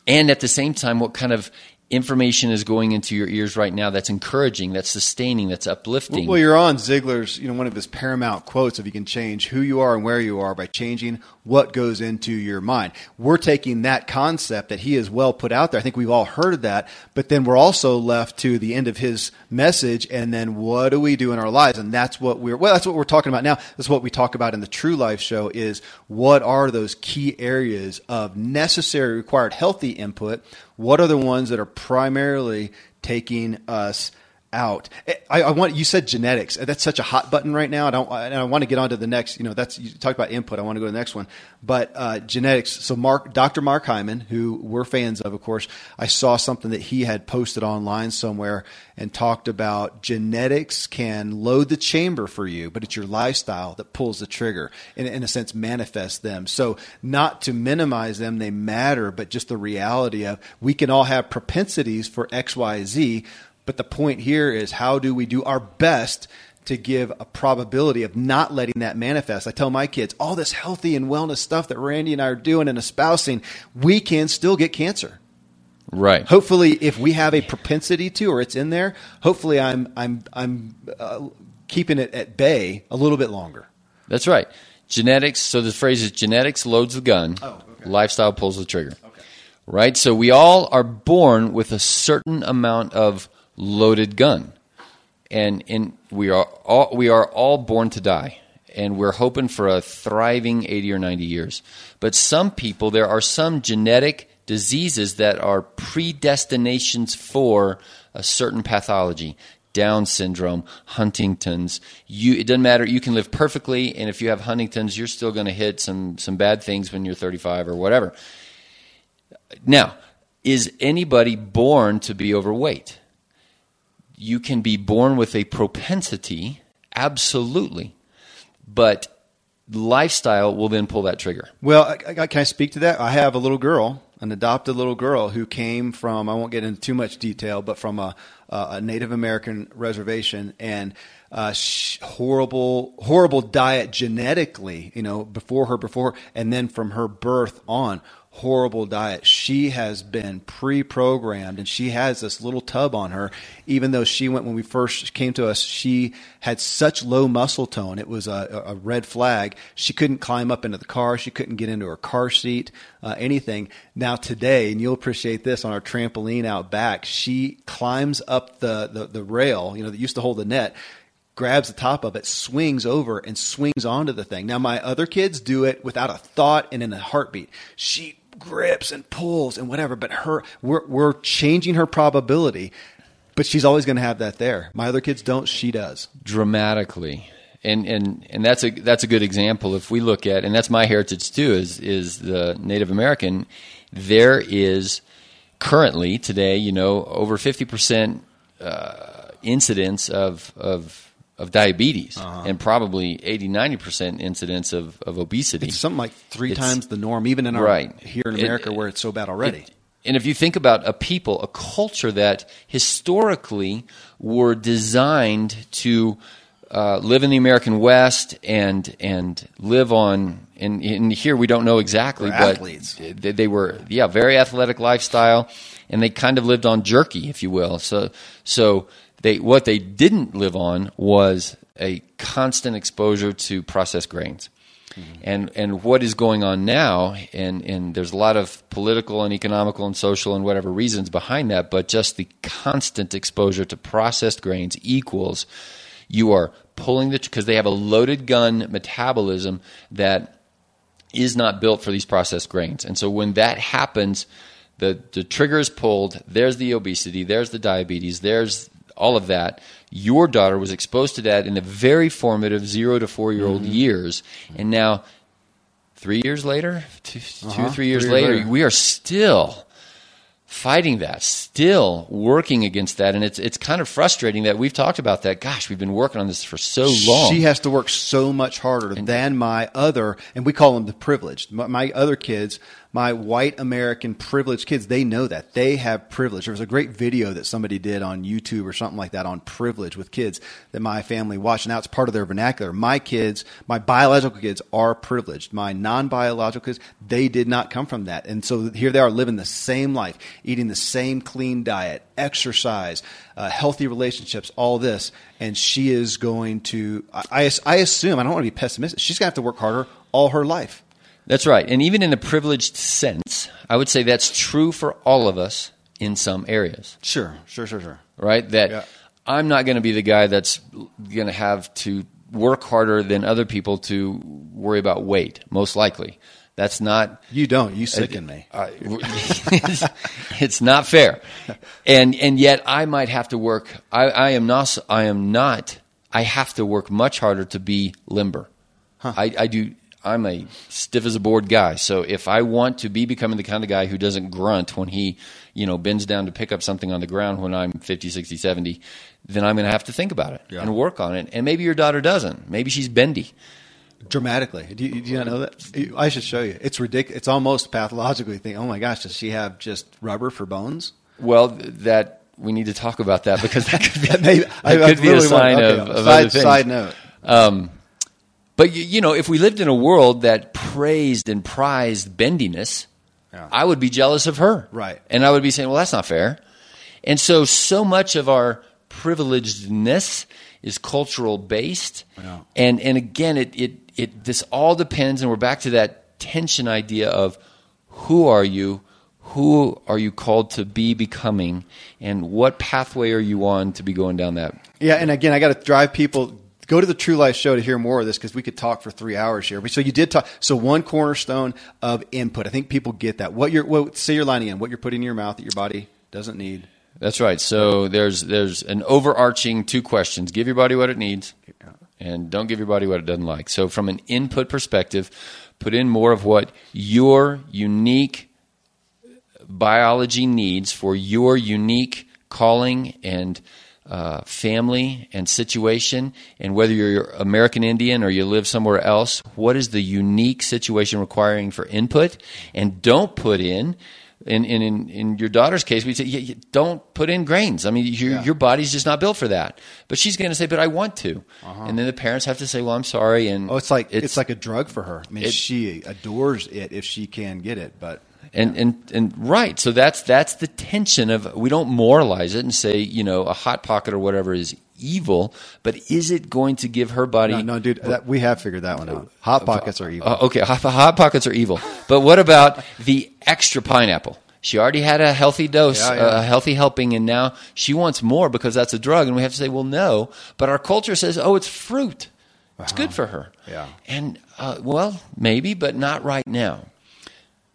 at the same time, what kind of information is going into your ears right now that's encouraging, that's sustaining, that's uplifting? Well, you're on Ziglar's, one of his paramount quotes of you can change who you are and where you are by changing what goes into your mind. We're taking that concept that he has well put out there. I think we've all heard of that, but then we're also left to the end of his message, and then what do we do in our lives? And that's what we're talking about now. That's what we talk about in the True Life Show is what are those key areas of necessary, required, healthy input? What are the ones that are primarily taking us out. I want, you said genetics. That's such a hot button right now. I want to get on to the next, you talked about input. I want to go to the next one, but genetics. So Dr. Mark Hyman, who we're fans of course, I saw something that he had posted online somewhere and talked about genetics can load the chamber for you, but it's your lifestyle that pulls the trigger and in a sense manifests them. So not to minimize them, they matter, but just the reality of we can all have propensities for X, Y, Z. But the point here is how do we do our best to give a probability of not letting that manifest? I tell my kids, all this healthy and wellness stuff that Randy and I are doing and espousing, we can still get cancer. Right. Hopefully, if we have a propensity to, or it's in there, hopefully I'm keeping it at bay a little bit longer. That's right. Genetics, so the phrase is genetics loads the gun, lifestyle pulls the trigger. Okay. Right? So we all are born with a certain amount of loaded gun, and we are all born to die, and we're hoping for a thriving 80 or 90 years. But some people, there are some genetic diseases that are predestinations for a certain pathology, Down syndrome, Huntington's. It doesn't matter. You can live perfectly, and if you have Huntington's, you're still going to hit some bad things when you're 35 or whatever. Now, is anybody born to be overweight? You can be born with a propensity, absolutely, but lifestyle will then pull that trigger. Well, can I speak to that? I have a little girl, an adopted little girl who came from, I won't get into too much detail, but from a Native American reservation, and horrible diet genetically, before her, and then from her birth on, horrible diet. She has been pre-programmed, and she has this little tub on her. Even though when we first came to us, she had such low muscle tone. It was a red flag. She couldn't climb up into the car. She couldn't get into her car seat, anything. Now today, and you'll appreciate this, on our trampoline out back, she climbs up the rail, that used to hold the net, grabs the top of it, swings over and swings onto the thing. Now my other kids do it without a thought and in a heartbeat. She grips and pulls and whatever, but we're changing her probability, but she's always going to have that there. My other kids don't, she does. Dramatically. And that's a good example. If we look at, and that's my heritage too, is the Native American. There is currently today, over 50% incidence of diabetes, and probably 80-90% incidence of obesity. It's something like three times the norm, even in here in America, where it's so bad already. And if you think about a culture that historically were designed to live in the American West and live on, and here we don't know exactly, but athletes. They were very athletic lifestyle, and they kind of lived on jerky, if you will. So. What they didn't live on was a constant exposure to processed grains. Mm-hmm. And what is going on now, and there's a lot of political and economical and social and whatever reasons behind that, but just the constant exposure to processed grains equals you are pulling because they have a loaded gun metabolism that is not built for these processed grains. And so when that happens, the trigger is pulled, there's the obesity, there's the diabetes, there's all of that. Your daughter was exposed to that in the very formative 0 to 4-year-old mm-hmm. years. And now 3 years later, two or three years later, we are still fighting that, still working against that. And it's kind of frustrating that we've talked about that. Gosh, we've been working on this for so long. She has to work so much harder than my other, and we call them the privileged. My other kids, my white American privileged kids, they know that. They have privilege. There was a great video that somebody did on YouTube or something like that on privilege with kids that my family watched. Now it's part of their vernacular. My kids, my biological kids are privileged. My non-biological kids, they did not come from that. And so here they are living the same life, eating the same clean diet, exercise, healthy relationships, all this. And she is going to, I assume, I don't want to be pessimistic, she's going to have to work harder all her life. That's right. And even in a privileged sense, I would say that's true for all of us in some areas. Sure. Right? I'm not going to be the guy that's going to have to work harder than other people to worry about weight, most likely. That's not... You don't. You sicken me. It's not fair. And yet I might have to work... I am not... I have to work much harder to be limber. Huh. I'm a stiff as a board guy. So if I want to be becoming the kind of guy who doesn't grunt when he, bends down to pick up something on the ground when I'm 50, 60, 70, then I'm going to have to think about it and work on it. And maybe your daughter doesn't. Maybe she's bendy. Dramatically. Do you not know that? I should show you. It's ridiculous. It's almost pathologically thing. Oh my gosh, does she have just rubber for bones? Well, that we need to talk about that because that could be, a sign of other things. Side note. But if we lived in a world that praised and prized bendiness, I would be jealous of her. Right. And I would be saying, well, that's not fair. And so much of our privilegedness is cultural based. Yeah. And again, it this all depends, and we're back to that tension idea of who are you called to be becoming, and what pathway are you on to be going down that? Yeah, and again, I got to drive people. Go to the True Life Show to hear more of this because we could talk for 3 hours here. So you did talk. So one cornerstone of input. I think people get that. Say you're lining in, what you're putting in your mouth that your body doesn't need. That's right. So there's an overarching two questions. Give your body what it needs and don't give your body what it doesn't like. So from an input perspective, put in more of what your unique biology needs for your unique calling and family and situation, and whether you're American Indian or you live somewhere else, what is the unique situation requiring for input? And don't put in your daughter's case, we say, don't put in grains. I mean, your body's just not built for that. But she's going to say, but I want to. Uh-huh. And then the parents have to say, well, I'm sorry. And it's like a drug for her. I mean, she adores it if she can get it, but... And right, so that's the tension of, we don't moralize it and say a hot pocket or whatever is evil, but is it going to give her body? No, dude, we have figured that one out. Hot pockets are evil. Okay, hot pockets are evil. But what about the extra pineapple? She already had a healthy dose, a healthy helping, and now she wants more because that's a drug, and we have to say, well, no. But our culture says, oh, it's fruit. Uh-huh. It's good for her. Yeah. And well, maybe, but not right now.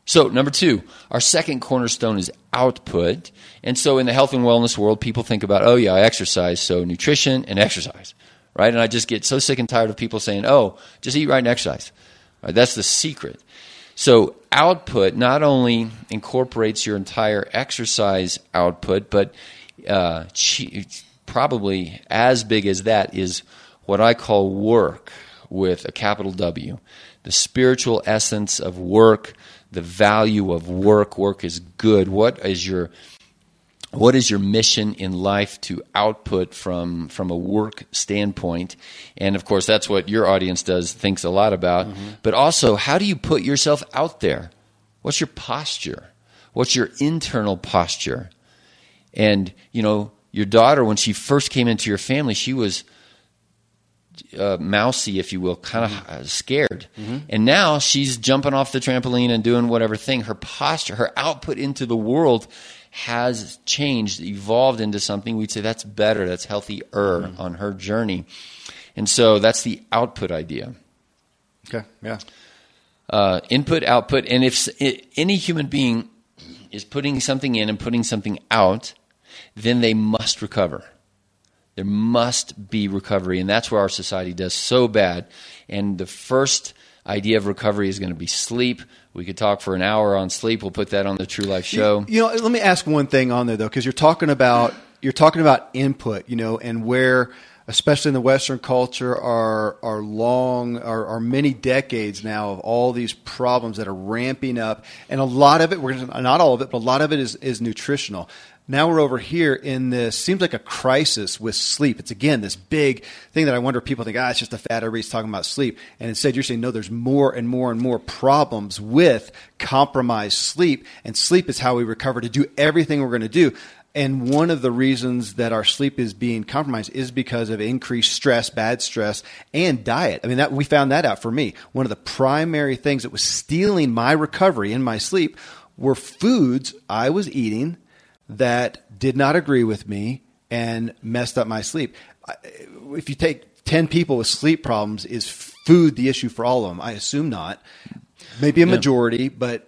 So number two, our second cornerstone is output. And so in the health and wellness world, people think about, oh yeah, I exercise, so nutrition and exercise, right? And I just get so sick and tired of people saying, oh, just eat right and exercise. Right, that's the secret. So output not only incorporates your entire exercise output, but probably as big as that is what I call work with a capital W, the spiritual essence of work, the value of work. Work is good. What is your mission in life to output from a work standpoint? And of course, that's what your audience thinks a lot about. Mm-hmm. But also, how do you put yourself out there? What's your posture? What's your internal posture? And your daughter, when she first came into your family, she was mousy, if you will, kind of scared. Mm-hmm. And now she's jumping off the trampoline and doing whatever thing. Her posture, her output into the world has changed, evolved into something we'd say that's better, that's healthier on her journey. And so that's the output idea. Okay, yeah. Input, output, and if any human being is putting something in and putting something out, then they must recover. There must be recovery, and that's where our society does so bad. And the first idea of recovery is going to be sleep. We could talk for an hour on sleep. We'll put that on the True Life Show. Let me ask one thing on there though, because you're talking about input, and where, especially in the Western culture, are many decades now of all these problems that are ramping up, and a lot of it, not all of it, but a lot of it is nutritional. Now we're over here in this, seems like a crisis with sleep. It's, again, this big thing that I wonder if people think, it's just a fad, everybody's talking about sleep. And instead you're saying, no, there's more and more and more problems with compromised sleep. And sleep is how we recover to do everything we're going to do. And one of the reasons that our sleep is being compromised is because of increased stress, bad stress, and diet. I mean, we found that out for me. One of the primary things that was stealing my recovery in my sleep were foods I was eating that did not agree with me and messed up my sleep. If you take 10 people with sleep problems, is food the issue for all of them? I assume not. Maybe a majority, but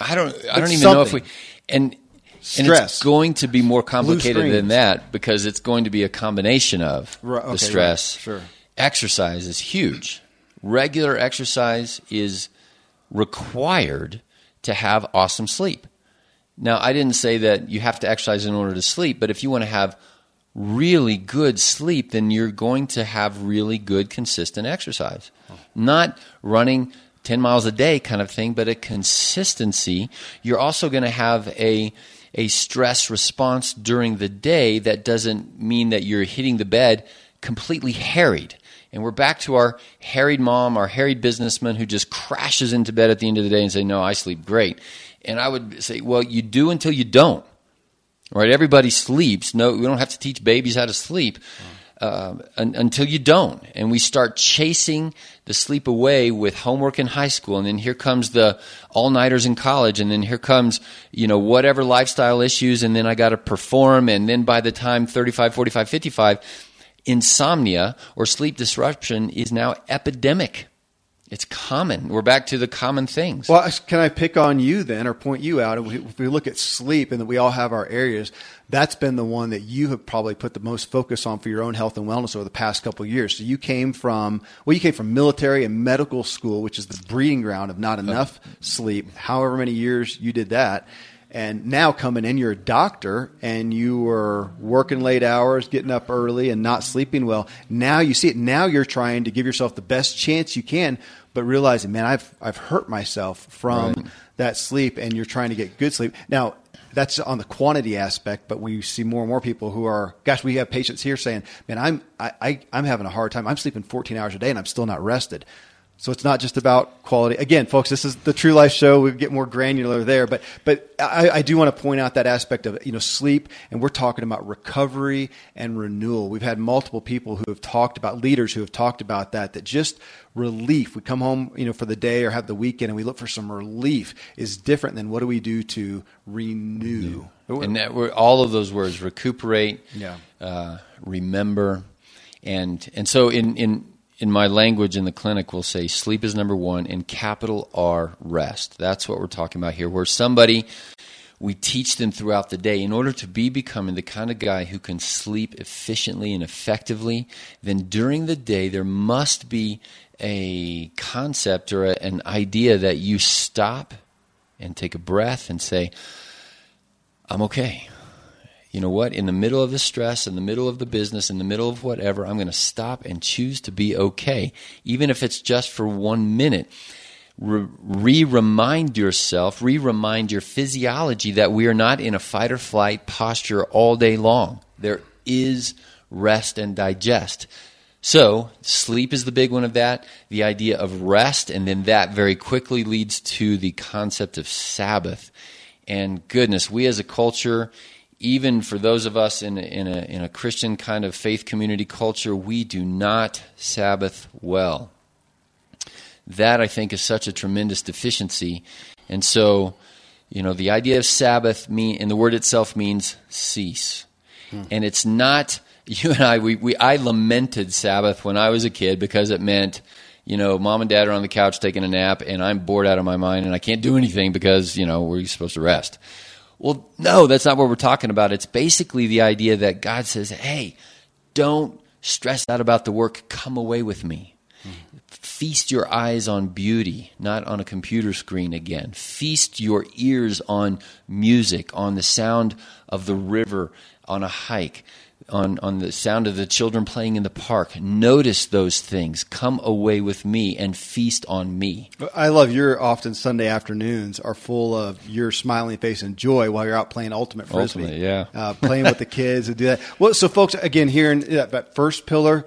I don't even know if we and it's going to be more complicated than that, because it's going to be a combination of the stress. Right. Sure. Exercise is huge. Regular exercise is required to have awesome sleep. Now, I didn't say that you have to exercise in order to sleep, but if you want to have really good sleep, then you're going to have really good, consistent exercise. Not running 10 miles a day kind of thing, but a consistency. You're also going to have a stress response during the day that doesn't mean that you're hitting the bed completely harried. And we're back to our harried mom, our harried businessman who just crashes into bed at the end of the day and say, no, I sleep great. And I would say, well, you do until you don't. Right? Everybody sleeps. No, we don't have to teach babies how to sleep until you don't. And we start chasing the sleep away with homework in high school. And then here comes the all-nighters in college. And then here comes, whatever lifestyle issues. And then I got to perform. And then by the time 35, 45, 55, insomnia or sleep disruption is now epidemic. It's common. We're back to the common things. Well, can I pick on you then, or point you out? If we look at sleep, and that we all have our areas, that's been the one that you have probably put the most focus on for your own health and wellness over the past couple of years. So you came from military and medical school, which is the breeding ground of not enough sleep. However many years you did that. And now coming in, you're a doctor, and you were working late hours, getting up early, and not sleeping well. Now you see it. Now you're trying to give yourself the best chance you can, but realizing, man, I've hurt myself from that sleep, and you're trying to get good sleep. Now, that's on the quantity aspect, but we see more and more people who are, gosh, we have patients here saying, man, I'm having a hard time. I'm sleeping 14 hours a day, and I'm still not rested. So it's not just about quality. Again, folks, this is the True Life Show. We get more granular there, but I do want to point out that aspect of sleep, and we're talking about recovery and renewal. We've had multiple people who have talked about, leaders who have talked about that just relief. We come home, for the day or have the weekend, and we look for some relief is different than what do we do to renew. And that we're all of those words: recuperate, remember, and so in my language in the clinic, we'll say sleep is number one and capital R, rest. That's what we're talking about here, where somebody, we teach them throughout the day in order to be becoming the kind of guy who can sleep efficiently and effectively, then during the day there must be a concept or an idea that you stop and take a breath and say, I'm okay. You know what? In the middle of the stress, in the middle of the business, in the middle of whatever, I'm going to stop and choose to be okay, even if it's just for 1 minute. Re-remind your physiology that we are not in a fight or flight posture all day long. There is rest and digest. So sleep is the big one of that, the idea of rest, and then that very quickly leads to the concept of Sabbath. And goodness, we as a culture, even for those of us in a Christian kind of faith community culture, we do not Sabbath well. That, I think, is such a tremendous deficiency. And so, the idea of Sabbath, and the word itself means cease. And it's not, you and I, I lamented Sabbath when I was a kid because it meant, mom and dad are on the couch taking a nap and I'm bored out of my mind and I can't do anything because, we're supposed to rest. Well, no, that's not what we're talking about. It's basically the idea that God says, hey, don't stress out about the work. Come away with me. Mm-hmm. Feast your eyes on beauty, not on a computer screen again. Feast your ears on music, on the sound of the river, on a hike, on the sound of the children playing in the park. Notice those things. Come away with me and feast on me. I love your often Sunday afternoons are full of your smiling face and joy while you're out playing ultimate frisbee. Ultimate, yeah. Playing with the kids and do that. Well, so folks, again, here in that first pillar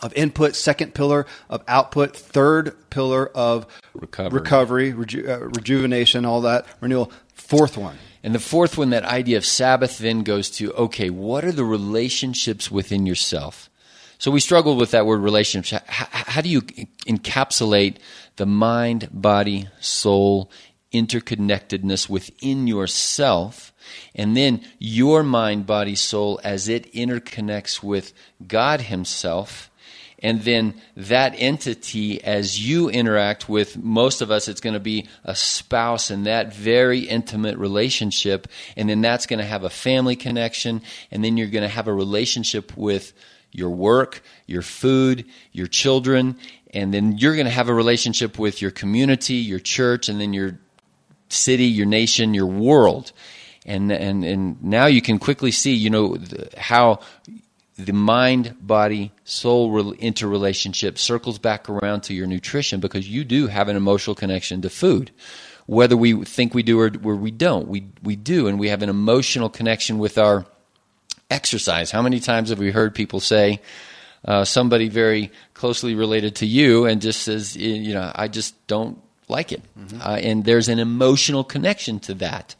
of input, second pillar of output, third pillar of recovery, rejuvenation, all that, renewal. Fourth one. And the fourth one, that idea of Sabbath, then goes to, okay, what are the relationships within yourself? So we struggled with that word relationship. How do you encapsulate the mind, body, soul interconnectedness within yourself, and then your mind, body, soul as it interconnects with God Himself? And then that entity, as you interact with most of us, it's going to be a spouse in that very intimate relationship. And then that's going to have a family connection. And then you're going to have a relationship with your work, your food, your children. And then you're going to have a relationship with your community, your church, and then your city, your nation, your world. And now you can quickly see, you know, how the mind, body, soul interrelationship circles back around to your nutrition, because you do have an emotional connection to food. Whether we think we do or we don't, we do, and we have an emotional connection with our exercise. How many times have we heard people say, somebody very closely related to you and just says, you know, I just don't like it. Mm-hmm. And there's an emotional connection to that.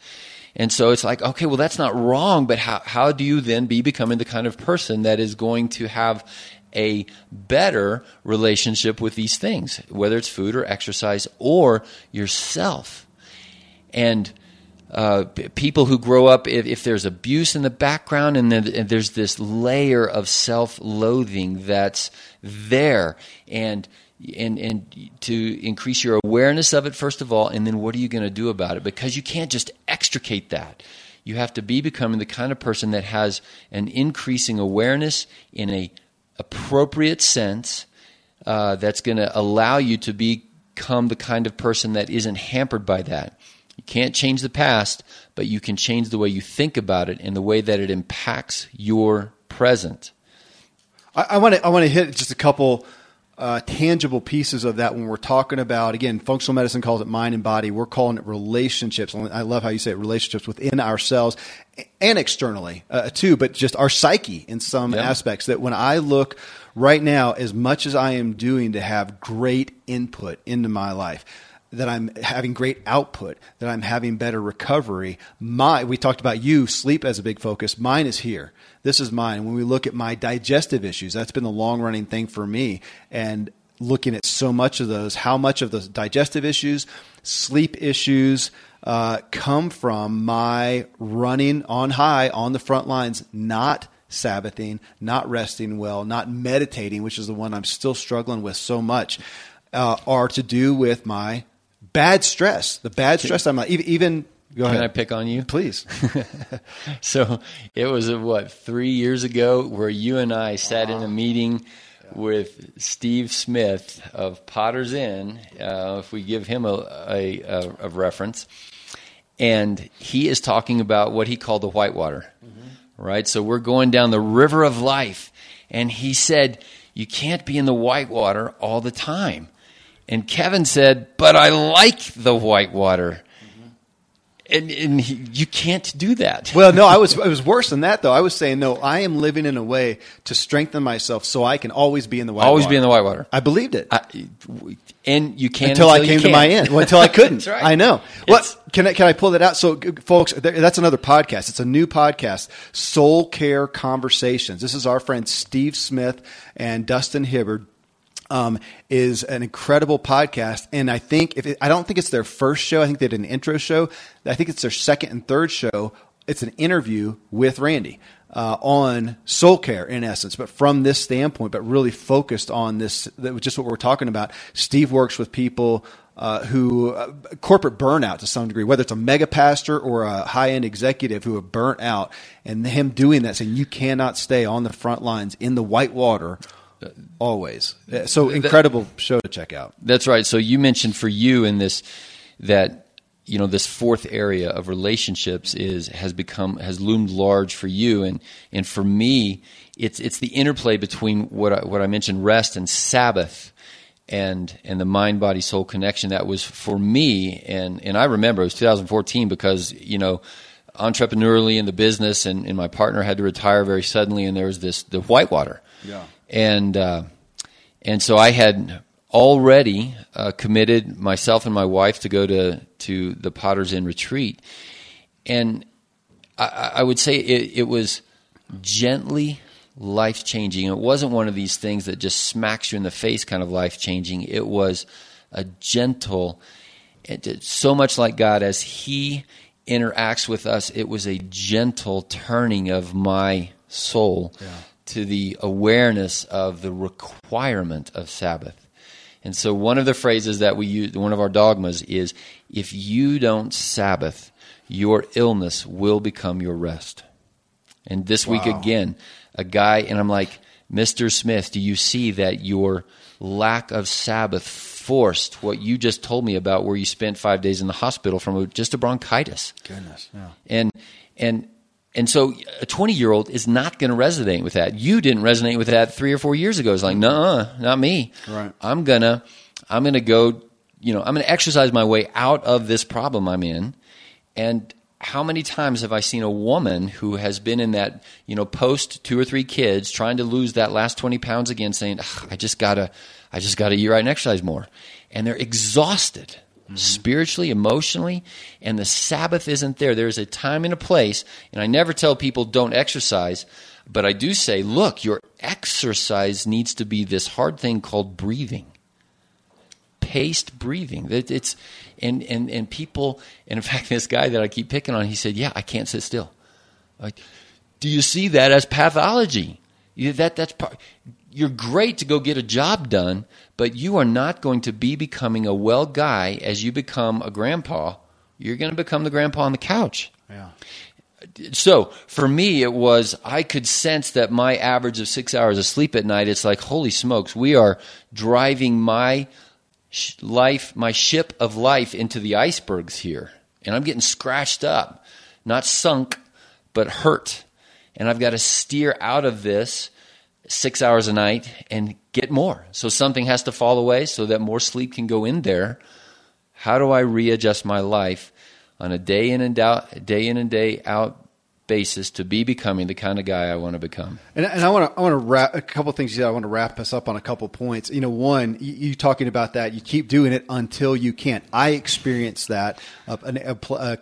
And so it's like, okay, well, that's not wrong, but how do you then be becoming the kind of person that is going to have a better relationship with these things, whether it's food or exercise or yourself? And people who grow up, if there's abuse in the background and then there's this layer of self-loathing that's there, and to increase your awareness of it, first of all, and then what are you going to do about it? Because you can't just extricate that. You have to be becoming the kind of person that has an increasing awareness in an appropriate sense that's going to allow you to become the kind of person that isn't hampered by that. You can't change the past, but you can change the way you think about it and the way that it impacts your present. I want to hit just a couple tangible pieces of that when we're talking about, again, functional medicine calls it mind and body. We're calling it relationships. I love how you say it, relationships within ourselves and externally too, but just our psyche in some aspects. That when I look right now, as much as I am doing to have great input into my life, that I'm having great output, that I'm having better recovery. We talked about you, sleep as a big focus. Mine is here. This is mine. When we look at my digestive issues, that's been the long-running thing for me. And looking at so much of those, how much of those digestive issues, sleep issues come from my running on high on the front lines, not Sabbathing, not resting well, not meditating, which is the one I'm still struggling with so much, are to do with my bad stress, the bad stress. I'm not even go ahead. Can I pick on you? Please. So it was 3 years ago where you and I sat in a meeting with Steve Smith of Potter's Inn. If we give him a reference, and he is talking about what he called the whitewater, right? So we're going down the river of life. And he said, you can't be in the whitewater all the time. And Kevin said, but I like the white water. And you can't do that. Well, no, it was worse than that, though. I was saying, no, I am living in a way to strengthen myself so I can always be in the white water. Always be in the white water. I believed it. And you can until I came to my end. Well, until I couldn't. That's right. I know. What can I pull that out? So, folks, that's another podcast. It's a new podcast, Soul Care Conversations. This is our friend Steve Smith and Dustin Hibbard. Is an incredible podcast. And I think I don't think it's their first show. I think they did an intro show. I think it's their second and third show. It's an interview with Randy on soul care in essence, but from this standpoint, but really focused on this, that was just what we're talking about. Steve works with people who corporate burnout to some degree, whether it's a mega pastor or a high-end executive who have burnt out, and him doing that, saying you cannot stay on the front lines in the white water always. So incredible show to check out. That's right. So you mentioned for you in this that, you know, this fourth area of relationships has loomed large for you, and for me it's the interplay between what I mentioned, rest and Sabbath, and the mind body soul connection. That was for me, and I remember it was 2014 because, you know, entrepreneurially in the business, and my partner had to retire very suddenly, and there was the whitewater. Yeah. And so I had already committed myself and my wife to go to the Potter's Inn retreat, and I would say it was gently life changing. It wasn't one of these things that just smacks you in the face kind of life changing. It was a gentle, so much like God as He interacts with us. It was a gentle turning of my soul to the awareness of the requirement of Sabbath. And so one of the phrases that we use, one of our dogmas is, if you don't Sabbath, your illness will become your rest. And this week again, a guy, and I'm like, Mr. Smith, do you see that your lack of Sabbath forced what you just told me about, where you spent 5 days in the hospital from just a bronchitis? Goodness, yeah. And so a 20-year-old is not going to resonate with that. You didn't resonate with that 3 or 4 years ago. It's like, no, not me. Right. I'm gonna go. I'm gonna exercise my way out of this problem I'm in. And how many times have I seen a woman who has been in that, post 2 or 3 kids, trying to lose that last 20 pounds again, saying, I just gotta eat right and exercise more, and they're exhausted. Mm-hmm. Spiritually, emotionally, and the Sabbath isn't there. There's a time and a place, and I never tell people don't exercise, but I do say, look, your exercise needs to be this hard thing called breathing, paced breathing. It's and people, and in fact, this guy that I keep picking on, he said, yeah, I can't sit still. Like, do you see that as pathology? That's part. You're great to go get a job done, but you are not going to be becoming a well guy as you become a grandpa. You're going to become the grandpa on the couch. Yeah. So for me, it was, I could sense that my average of 6 hours of sleep at night, it's like, holy smokes, we are driving my life, my ship of life into the icebergs here. And I'm getting scratched up, not sunk, but hurt. And I've got to steer out of this 6 hours a night and get more. So something has to fall away so that more sleep can go in there. How do I readjust my life on a day in and day out basis to be becoming the kind of guy I want to become? And I want to wrap a couple of things. I want to wrap us up on a couple of points. One, you talking about that, you keep doing it until you can't. I experienced that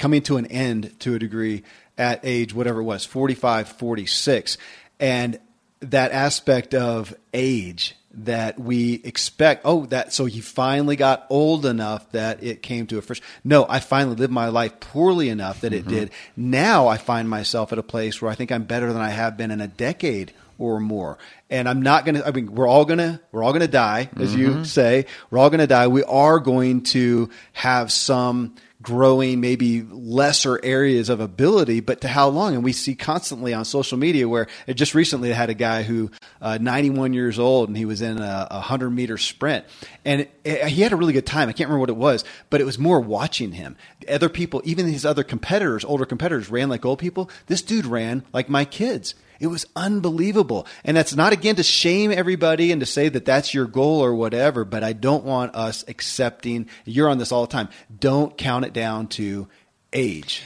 coming to an end to a degree at age, whatever it was, 45, 46. And that aspect of age that we expect, so you finally got old enough that it came to a first. No, I finally lived my life poorly enough that it did. Now I find myself at a place where I think I'm better than I have been in a decade or more. And I'm not going to, we're all going to die, as you say, we're all going to die. We are going to have some growing, maybe lesser areas of ability, but to how long? And we see constantly on social media where it just recently had a guy who 91 years old, and he was in a 100-meter sprint, and he had a really good time. I can't remember what it was, but it was more watching him. Other people, even his other competitors, older competitors, ran like old people. This dude ran like my kids. It was unbelievable. And that's not, again, to shame everybody and to say that that's your goal or whatever, but I don't want us accepting, you're on this all the time, don't count it down to age.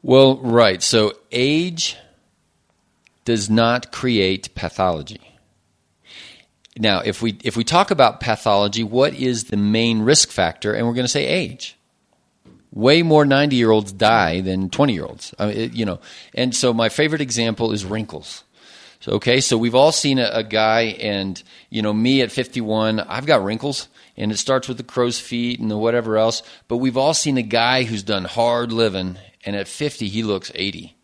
Well, right. So age does not create pathology. Now, if we talk about pathology, what is the main risk factor? And we're going to say age. Way more 90-year-olds die than 20-year-olds, And so my favorite example is wrinkles. So, so we've all seen a guy, and me at 51, I've got wrinkles, and it starts with the crow's feet and the whatever else. But we've all seen a guy who's done hard living, and at 50 he looks 80.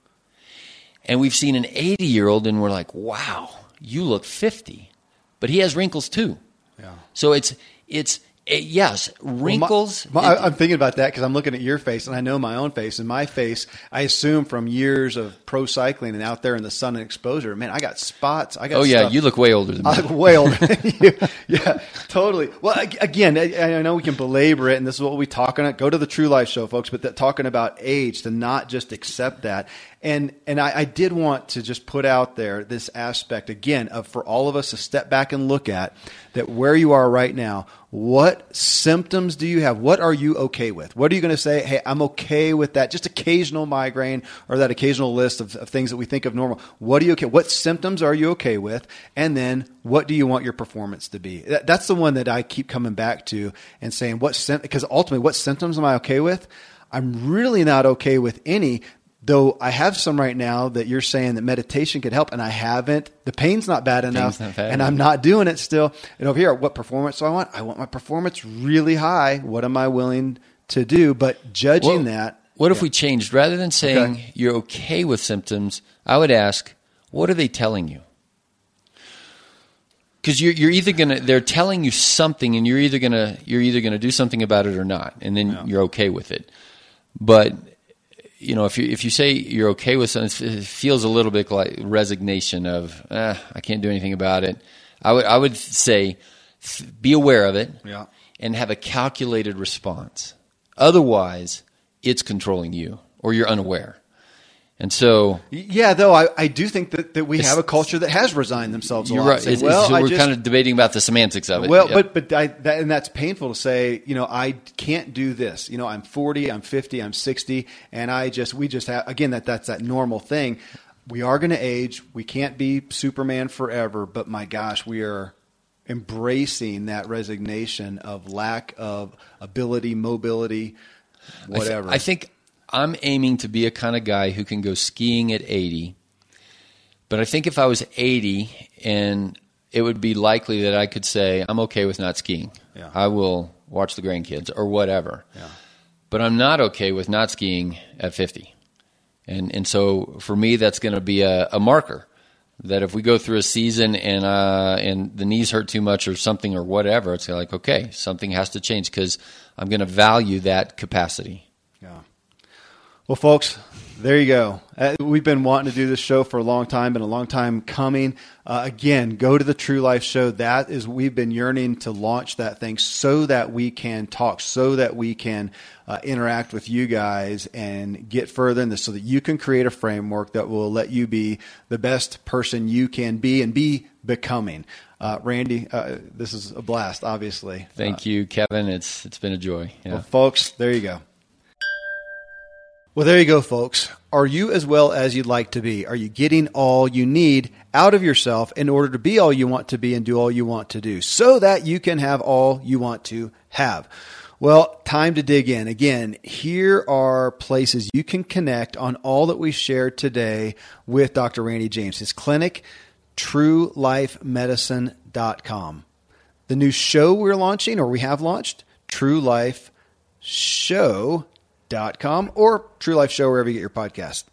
And we've seen an 80-year-old, and we're like, wow, you look 50, but he has wrinkles too. Yeah. So it's. Yes, wrinkles. Well, I'm thinking about that because I'm looking at your face, and I know my own face. And my face, I assume from years of pro cycling and out there in the sun and exposure, man, I got spots. Stuff. You look way older than me. I look way older than you. Yeah, totally. Well, again, I know we can belabor it, and this is what we talk on it. Go to the True Life Show, folks, but talking about age, to not just accept that. And I did want to just put out there this aspect, again, of for all of us to step back and look at that where you are right now. What symptoms do you have? What are you okay with? What are you going to say, hey, I'm okay with that just occasional migraine or that occasional list of things that we think of normal. What are you okay? What symptoms are you okay with? And then what do you want your performance to be? That's the one that I keep coming back to and saying, because ultimately, what symptoms am I okay with? I'm really not okay with any. Though I have some right now that you're saying that meditation could help, and I haven't. The pain's not bad enough, and I'm not doing it still. And over here, what performance do I want? I want my performance really high. What am I willing to do? But judging that. What if we changed? Rather than saying you're okay with symptoms, I would ask, what are they telling you? Because you're either gonna, they're telling you something, and you're either gonna do something about it or not, and then you're okay with it. But you know, if you say you're okay with something, it feels a little bit like resignation of I can't do anything about it. I would say be aware of it, and have a calculated response. Otherwise, it's controlling you, or you're unaware. And so, though I do think that we have a culture that has resigned themselves a lot. Right. Saying, well, so we're kind of debating about the semantics of it. Well, but that's painful to say. You know, I can't do this. You know, I'm 40, I'm 50, I'm 60, and we just have, again, that's that normal thing. We are going to age. We can't be Superman forever. But my gosh, we are embracing that resignation of lack of ability, mobility, whatever. I think. I'm aiming to be a kind of guy who can go skiing at 80, but I think if I was 80, and it would be likely that I could say, I'm okay with not skiing. Yeah. I will watch the grandkids or whatever, but I'm not okay with not skiing at 50. And so for me, that's going to be a marker that if we go through a season and the knees hurt too much or something or whatever, it's like, okay, something has to change because I'm going to value that capacity. Yeah. Well, folks, there you go. We've been wanting to do this show for a long time, been a long time coming. Again, go to the True Life Show. That is, we've been yearning to launch that thing so that we can talk, so that we can interact with you guys and get further in this so that you can create a framework that will let you be the best person you can be and be becoming. Randy, this is a blast, obviously. Thank you, Kevin. It's been a joy. Yeah. Well, folks, there you go. Well, there you go, folks. Are you as well as you'd like to be? Are you getting all you need out of yourself in order to be all you want to be and do all you want to do so that you can have all you want to have? Well, time to dig in. Again, here are places you can connect on all that we shared today with Dr. Randy James. His clinic, TrueLifeMedicine.com. The new show we're launching, or we have launched, True Life Show. .com or True Life Show, wherever you get your podcast,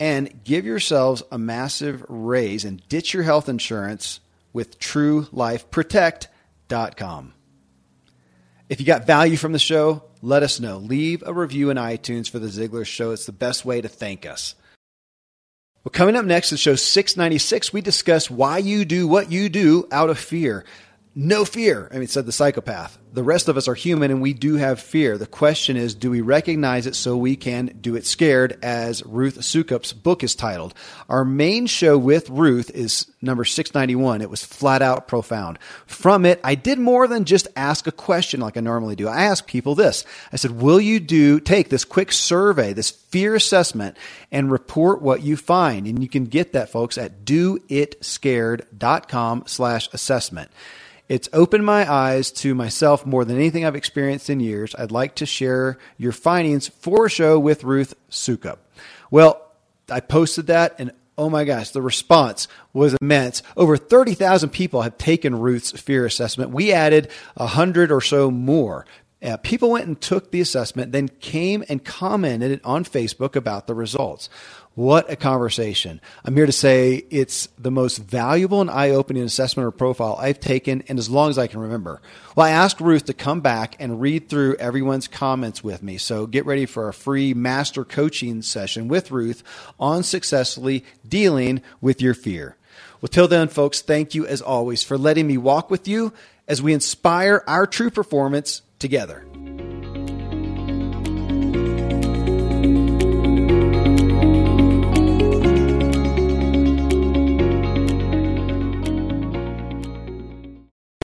and give yourselves a massive raise and ditch your health insurance with TrueLifeProtect.com. If you got value from the show, let us know. Leave a review in iTunes for the Ziglar Show. It's the best way to thank us. Well, coming up next in show 696, we discuss why you do what you do out of fear. No fear. I mean, said the psychopath. The rest of us are human and we do have fear. The question is, do we recognize it so we can do it scared, as Ruth Sukup's book is titled. Our main show with Ruth is number 691. It was flat out profound. From it, I did more than just ask a question like I normally do. I asked people this. I said, will you take this quick survey, this fear assessment, and report what you find? And you can get that, folks, at doitscared.com/assessment. It's opened my eyes to myself more than anything I've experienced in years. I'd like to share your findings for a show with Ruth Sukup. Well, I posted that, and oh my gosh, the response was immense. Over 30,000 people have taken Ruth's fear assessment. We added 100 or so more. People went and took the assessment, then came and commented on Facebook about the results. What a conversation. I'm here to say it's the most valuable and eye-opening assessment or profile I've taken in as long as I can remember. Well, I asked Ruth to come back and read through everyone's comments with me. So get ready for a free master coaching session with Ruth on successfully dealing with your fear. Well, till then, folks, thank you as always for letting me walk with you as we inspire our true performance together.